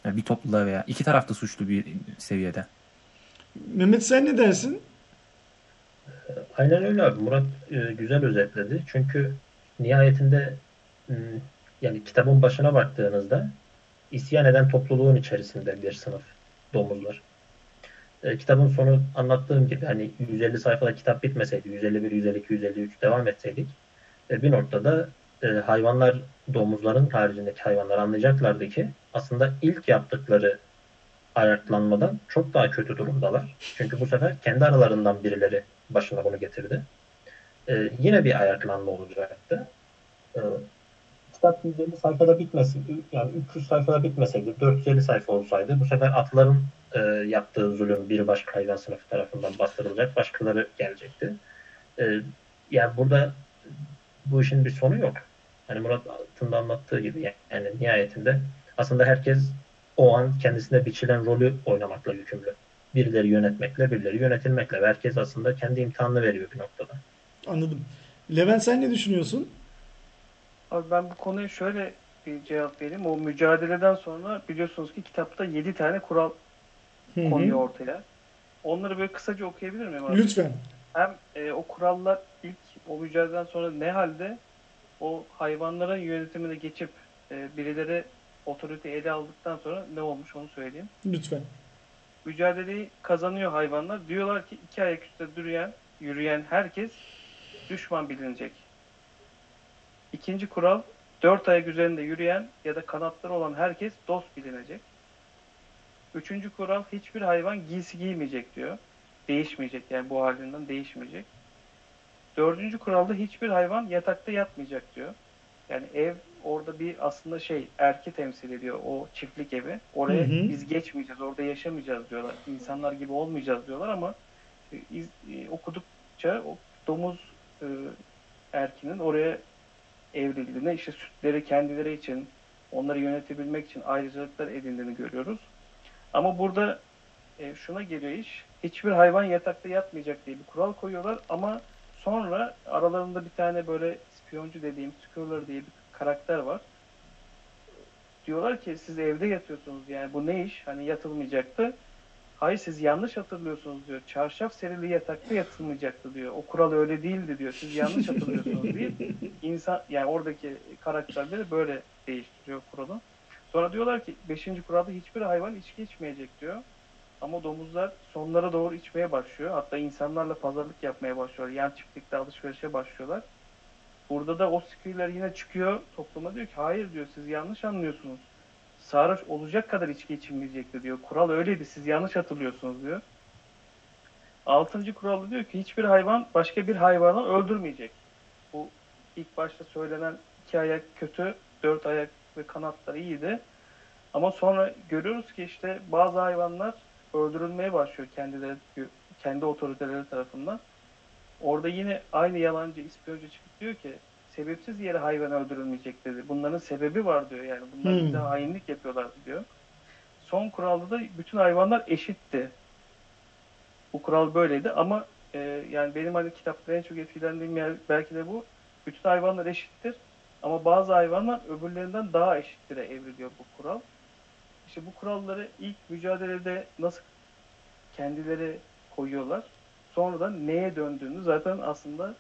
Yani bir topluluğa veya iki tarafta suçlu bir seviyede. Mehmet, sen ne dersin? Aynen öyle abi. Murat güzel özetledi. Çünkü nihayetinde yani kitabın başına baktığınızda isyan eden topluluğun içerisinde bir sınıf domuzlar. Kitabın sonu anlattığım gibi hani yüz elli sayfada kitap bitmeseydi, yüz elli bir, yüz elli iki, yüz elli üç devam etseydik bir noktada hayvanlar, domuzların haricindeki hayvanlar anlayacaklardı ki aslında ilk yaptıkları ayaklanmadan çok daha kötü durumdalar. Çünkü bu sefer kendi aralarından birileri başına bunu getirdi. Ee, yine bir ayaklanma olacaktı. Ee, kitap yüz elli sayfada bitmeseydi, yani üç yüz sayfada bitmeseydi, dört yüz elli sayfa olsaydı bu sefer atların e, yaptığı zulüm bir başka hayvan sınıfı tarafından bastırılacak, başkaları gelecekti. Ee, yani burada bu işin bir sonu yok. Hani Murat'ın da anlattığı gibi yani nihayetinde aslında herkes o an kendisine biçilen rolü oynamakla yükümlü. Birileri yönetmekle, birileri yönetilmekle. Herkes aslında kendi imtihanını veriyor bir noktada. Anladım. Levent, sen ne düşünüyorsun? Abi ben bu konuya şöyle bir cevap vereyim. O mücadeleden sonra biliyorsunuz ki kitapta yedi tane kural Hı-hı. konuyor ortaya. Onları böyle kısaca okuyabilir miyim abi? Lütfen. Hem e, o kurallar ilk o mücadeleden sonra ne halde o hayvanların yönetimine geçip e, birileri otoriteyi ele aldıktan sonra ne olmuş onu söyleyeyim. Lütfen. Mücadeleyi kazanıyor hayvanlar. Diyorlar ki iki ayak üstte duruyan, yürüyen herkes düşman bilinecek. İkinci kural, dört ayak üzerinde yürüyen ya da kanatları olan herkes dost bilinecek. Üçüncü kural, hiçbir hayvan giysi giymeyecek diyor. Değişmeyecek, yani bu halinden değişmeyecek. Dördüncü kuralda hiçbir hayvan yatakta yatmayacak diyor. Yani ev orada bir aslında şey, erki temsil ediyor, o çiftlik evi. Oraya hı hı. biz geçmeyeceğiz, orada yaşamayacağız diyorlar. İnsanlar gibi olmayacağız diyorlar ama iz, okudukça o domuz e, erkinin oraya evrildiğine, işte sütleri kendileri için, onları yönetebilmek için ayrıcalıklar edindiğini görüyoruz. Ama burada e, şuna geliyor iş, hiçbir hayvan yatakta yatmayacak diye bir kural koyuyorlar ama sonra aralarında bir tane böyle spiyoncu dediğim Skruller diye bir karakter var. Diyorlar ki siz evde yatıyorsunuz, yani bu ne iş? Hani yatılmayacaktı. Hayır, siz yanlış hatırlıyorsunuz diyor. Çarşaf serili yatakta yatılmayacaktı diyor. O kural öyle değildi diyor. Siz yanlış hatırlıyorsunuz diye. İnsan, yani oradaki karakterleri böyle değiştiriyor kuralı. Sonra diyorlar ki beşinci kuralda hiçbir hayvan içki içmeyecek diyor. Ama domuzlar sonlara doğru içmeye başlıyor. Hatta insanlarla pazarlık yapmaya başlıyorlar. Yan çiftlikte alışverişe başlıyorlar. Burada da o skiller yine çıkıyor. Topluma diyor ki hayır diyor, siz yanlış anlıyorsunuz. Sarhoş olacak kadar içki içilmeyecekti diyor. Kural öyleydi, siz yanlış hatırlıyorsunuz diyor. Altıncı kuralda diyor ki hiçbir hayvan başka bir hayvanı öldürmeyecek. Bu ilk başta söylenen iki ayak kötü, dört ayak ve kanatları iyiydi. Ama sonra görüyoruz ki işte bazı hayvanlar öldürülmeye başlıyor kendileri, kendi otoriteleri tarafından. Orada yine aynı yalancı ispiyoncu çıkıp diyor ki sebepsiz yere hayvan öldürülmeyecek dedi. Bunların sebebi var diyor, yani bunlar hmm. bize hainlik yapıyorlar diyor. Son kuralda da bütün hayvanlar eşitti. Bu kural böyleydi ama e, yani benim hani kitapta en çok etkilendiğim yer belki de bu. Bütün hayvanlar eşittir ama bazı hayvanlar öbürlerinden daha eşittir'e evriliyor bu kural. İşte bu kuralları ilk mücadelede nasıl kendileri koyuyorlar, sonradan neye döndüğünü zaten aslında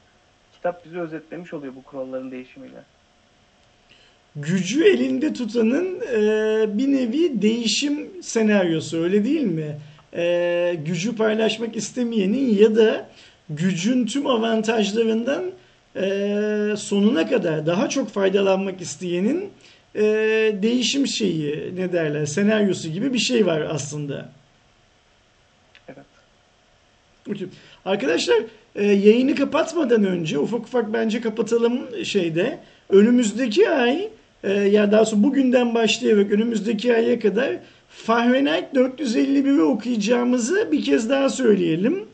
kitap bizi özetlemiş oluyor bu kuralların değişimiyle. Gücü elinde tutanın e, bir nevi değişim senaryosu, öyle değil mi? E, gücü paylaşmak istemeyenin ya da gücün tüm avantajlarından e, sonuna kadar daha çok faydalanmak isteyenin e, değişim şeyi, ne derler, senaryosu gibi bir şey var aslında. Arkadaşlar yayını kapatmadan önce ufak ufak bence kapatalım şeyde. Önümüzdeki ay, ya daha sonra bugünden başlayarak önümüzdeki aya kadar Fahrenheit dört yüz elli bir'i okuyacağımızı bir kez daha söyleyelim.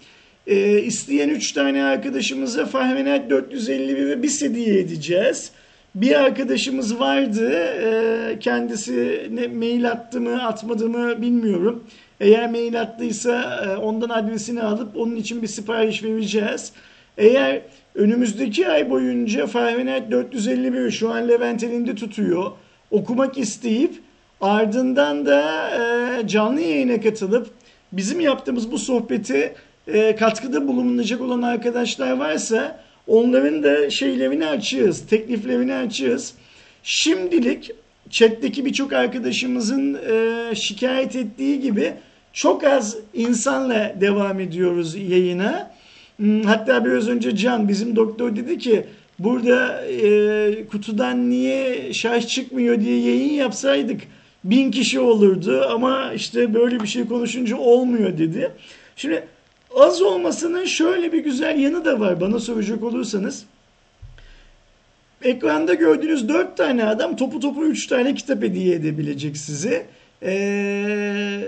E, isteyen üç tane arkadaşımıza Fahrenheit dört yüz elli bir'i biz hediye edeceğiz. Bir arkadaşımız vardı, e, kendisine mail attı mı atmadı mı bilmiyorum. Eğer mail attıysa ondan adresini alıp onun için bir sipariş vereceğiz. Eğer önümüzdeki ay boyunca Fahrenheit dört yüz elli bir'i şu an Levent elinde tutuyor, okumak isteyip ardından da canlı yayına katılıp bizim yaptığımız bu sohbete katkıda bulunacak olan arkadaşlar varsa onların da şeylerini açığız, tekliflerini açığız. Şimdilik chat'teki birçok arkadaşımızın şikayet ettiği gibi çok az insanla devam ediyoruz yayına. Hatta biraz önce Can, bizim doktor, dedi ki burada e, kutudan niye şarj çıkmıyor diye yayın yapsaydık bin kişi olurdu ama işte böyle bir şey konuşunca olmuyor dedi. Şimdi az olmasının şöyle bir güzel yanı da var bana soracak olursanız. Ekranda gördüğünüz dört tane adam topu topu üç tane kitap hediye edebilecek size. Ee,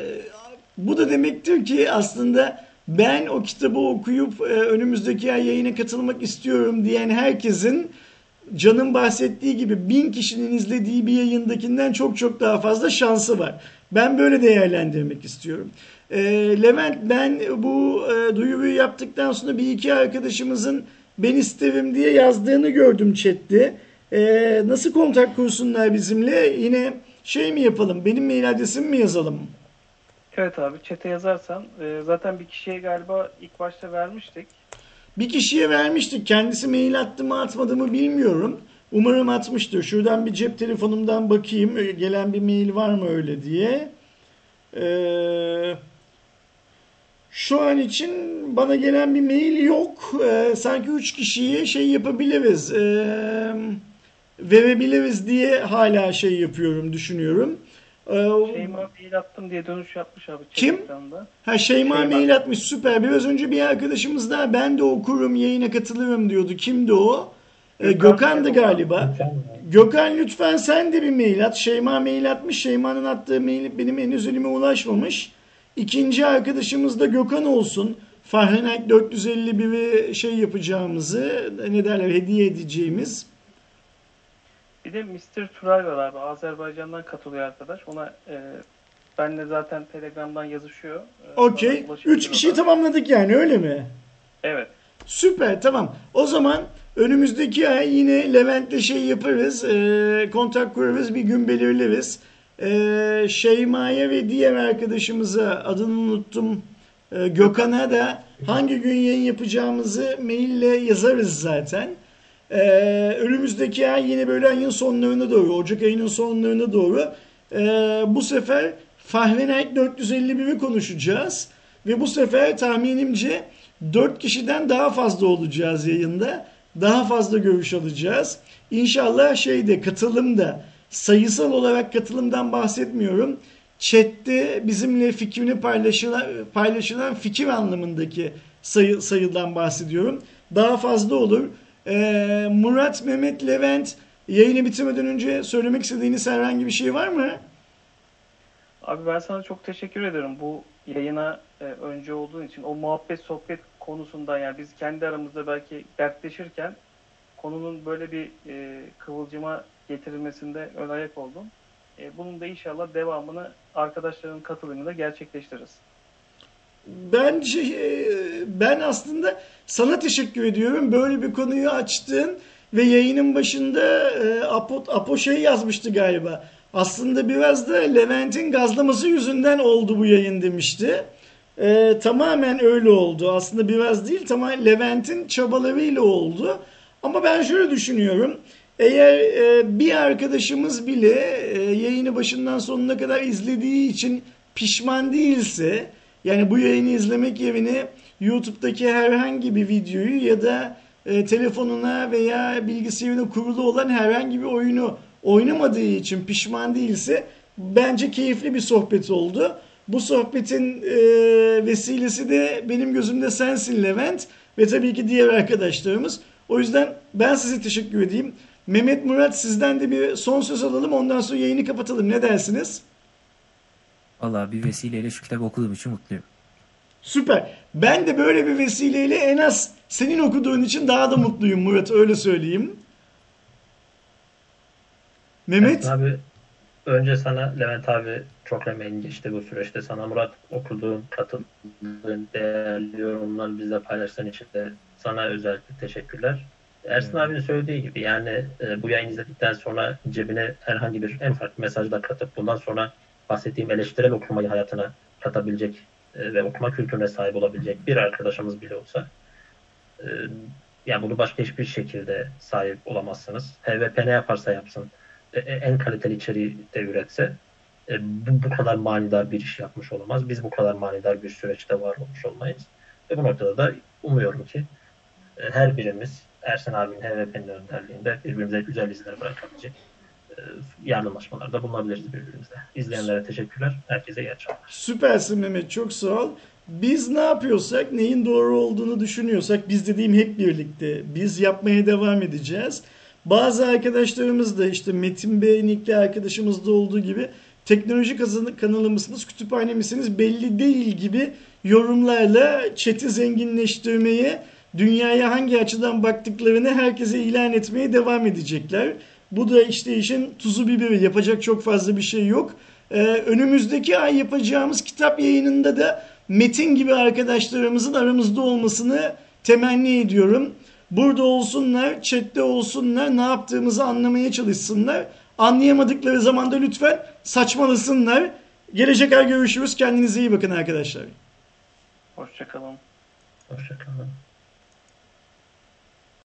bu da demektir ki aslında ben o kitabı okuyup e, önümüzdeki ay yayına katılmak istiyorum diyen herkesin Can'ın bahsettiği gibi bin kişinin izlediği bir yayındakinden çok çok daha fazla şansı var. Ben böyle değerlendirmek istiyorum. E, Levent ben bu e, duyuruyu yaptıktan sonra bir iki arkadaşımızın ben isterim diye yazdığını gördüm chatte. E, nasıl kontak kursunlar bizimle? Yine şey mi yapalım? Benim mail adresimi mi yazalım? Evet abi chat'e yazarsan. E, zaten bir kişiye galiba ilk başta vermiştik. Bir kişiye vermiştik. Kendisi mail attı mı atmadı mı bilmiyorum. Umarım atmıştır. Şuradan bir cep telefonumdan bakayım. Gelen bir mail var mı öyle diye. Ee, şu an için bana gelen bir mail yok. Ee, sanki üç kişiye şey yapabiliriz. Ee, verebiliriz diye hala şey yapıyorum, düşünüyorum. Şeyma mail attım diye dönüş yapmış abi. Kim? Ha Şeyma, Şeyma mail atmış, süper. Biraz önce bir arkadaşımız daha ben de okurum yayına katılırım diyordu. Kimdi o? Ee, Gökhan'dı galiba. Lütfen. Gökhan lütfen sen de bir mail at. Şeyma mail atmış. Şeyma'nın attığı mail benim henüz elime ulaşmamış. İkinci arkadaşımız da Gökhan olsun. Fahrenheit dört yüz elli bir'i şey yapacağımızı, ne derler, hediye edeceğimiz. Bir de mister Turay var abi. Azerbaycan'dan katılıyor arkadaş. Ona e, benle zaten Telegram'dan yazışıyor. E, Okey. Üç kişiyi orada tamamladık yani, öyle mi? Evet. Süper, tamam. O zaman önümüzdeki ay yine Levent'le şey yaparız. E, kontak kurarız. Bir gün belirleriz. E, Şeyma'ya ve diğer arkadaşımıza, adını unuttum, e, Gökhan'a da hangi gün yayın yapacağımızı maille yazarız zaten. Ee, önümüzdeki ay yine böyle ayın sonlarına doğru, Ocak ayının sonlarına doğru ee, bu sefer Fahrenheit dört yüz elli bir'i konuşacağız ve bu sefer tahminimce dört kişiden daha fazla olacağız yayında, daha fazla görüş alacağız İnşallah. Şeyde, katılımda, sayısal olarak katılımdan bahsetmiyorum, chatte bizimle fikrini paylaşılan, paylaşılan fikir anlamındaki sayı, sayıdan bahsediyorum, daha fazla olur. Ee, Murat, Mehmet, Levent, yayını bitirmeden önce söylemek istediğiniz herhangi bir şey var mı? Abi ben sana çok teşekkür ederim bu yayına e, önce olduğun için. O muhabbet sohbet konusundan, yani biz kendi aramızda belki dertleşirken konunun böyle bir e, kıvılcıma getirilmesinde ön ayak oldum. E, bunun da inşallah devamını arkadaşların katılımıyla gerçekleştiririz. Ben ben aslında sana teşekkür ediyorum. Böyle bir konuyu açtın ve yayının başında Apo, Apo şey yazmıştı galiba. Aslında biraz da Levent'in gazlaması yüzünden oldu bu yayın demişti. Ee, tamamen öyle oldu. Aslında biraz değil, tamamen Levent'in çabalarıyla oldu. Ama ben şöyle düşünüyorum. Eğer bir arkadaşımız bile yayını başından sonuna kadar izlediği için pişman değilse... Yani bu yayını izlemek yerine YouTube'daki herhangi bir videoyu ya da e, telefonuna veya bilgisayarına kurulu olan herhangi bir oyunu oynamadığı için pişman değilse bence keyifli bir sohbet oldu. Bu sohbetin e, vesilesi de benim gözümde sensin Levent ve tabii ki diğer arkadaşlarımız. O yüzden ben size teşekkür edeyim. Mehmet, Murat, sizden de bir son söz alalım, ondan sonra yayını kapatalım. Ne dersiniz? Valla bir vesileyle şu kitabı okuduğum için mutluyum. Süper. Ben de böyle bir vesileyle en az senin okuduğun için daha da mutluyum Murat. Öyle söyleyeyim. Mehmet. Evet, abi, önce sana Levent abi çok emeğin geçti bu süreçte. Sana Murat, okuduğun, katıldığın, değerli yorumlar bizle paylaştığın için de sana özellikle teşekkürler. Ersin hmm. abinin söylediği gibi yani e, bu yayın izledikten sonra cebine herhangi bir en farklı mesaj da katıp bundan sonra bahsettiğim eleştirel okumayı hayatına katabilecek ve okuma kültürüne sahip olabilecek bir arkadaşımız bile olsa yani bunu başka hiçbir şekilde sahip olamazsınız. H V P ne yaparsa yapsın, en kaliteli içeriği de üretse bu, bu kadar manidar bir iş yapmış olamaz. Biz bu kadar manidar bir süreçte var olmuş olmayız. Ve bu noktada da umuyorum ki her birimiz Ersin abinin H V P'nin önderliğinde birbirimize güzel izler bırakabilecek yardımlaşmalarda bulunabiliriz birbirimizle. İzleyenlere teşekkürler. Herkese iyi akşamlar. Süpersin Mehmet. Çok sağ ol. Biz ne yapıyorsak, neyin doğru olduğunu düşünüyorsak, biz dediğim hep birlikte, biz yapmaya devam edeceğiz. Bazı arkadaşlarımız da işte Metin Bey'inlikli arkadaşımızda olduğu gibi teknoloji kanalı mısınız, kütüphane misiniz belli değil gibi yorumlarla chat'i zenginleştirmeye, dünyaya hangi açıdan baktıklarını herkese ilan etmeye devam edecekler. Bu da işte işin tuzu biberi. Yapacak çok fazla bir şey yok. Ee, önümüzdeki ay yapacağımız kitap yayınında da Metin gibi arkadaşlarımızın aramızda olmasını temenni ediyorum. Burada olsunlar, chatte olsunlar, ne yaptığımızı anlamaya çalışsınlar. Anlayamadıkları zaman da lütfen saçmalasınlar. Gelecek ay görüşürüz. Kendinize iyi bakın arkadaşlar. Hoşçakalın. Hoşçakalın.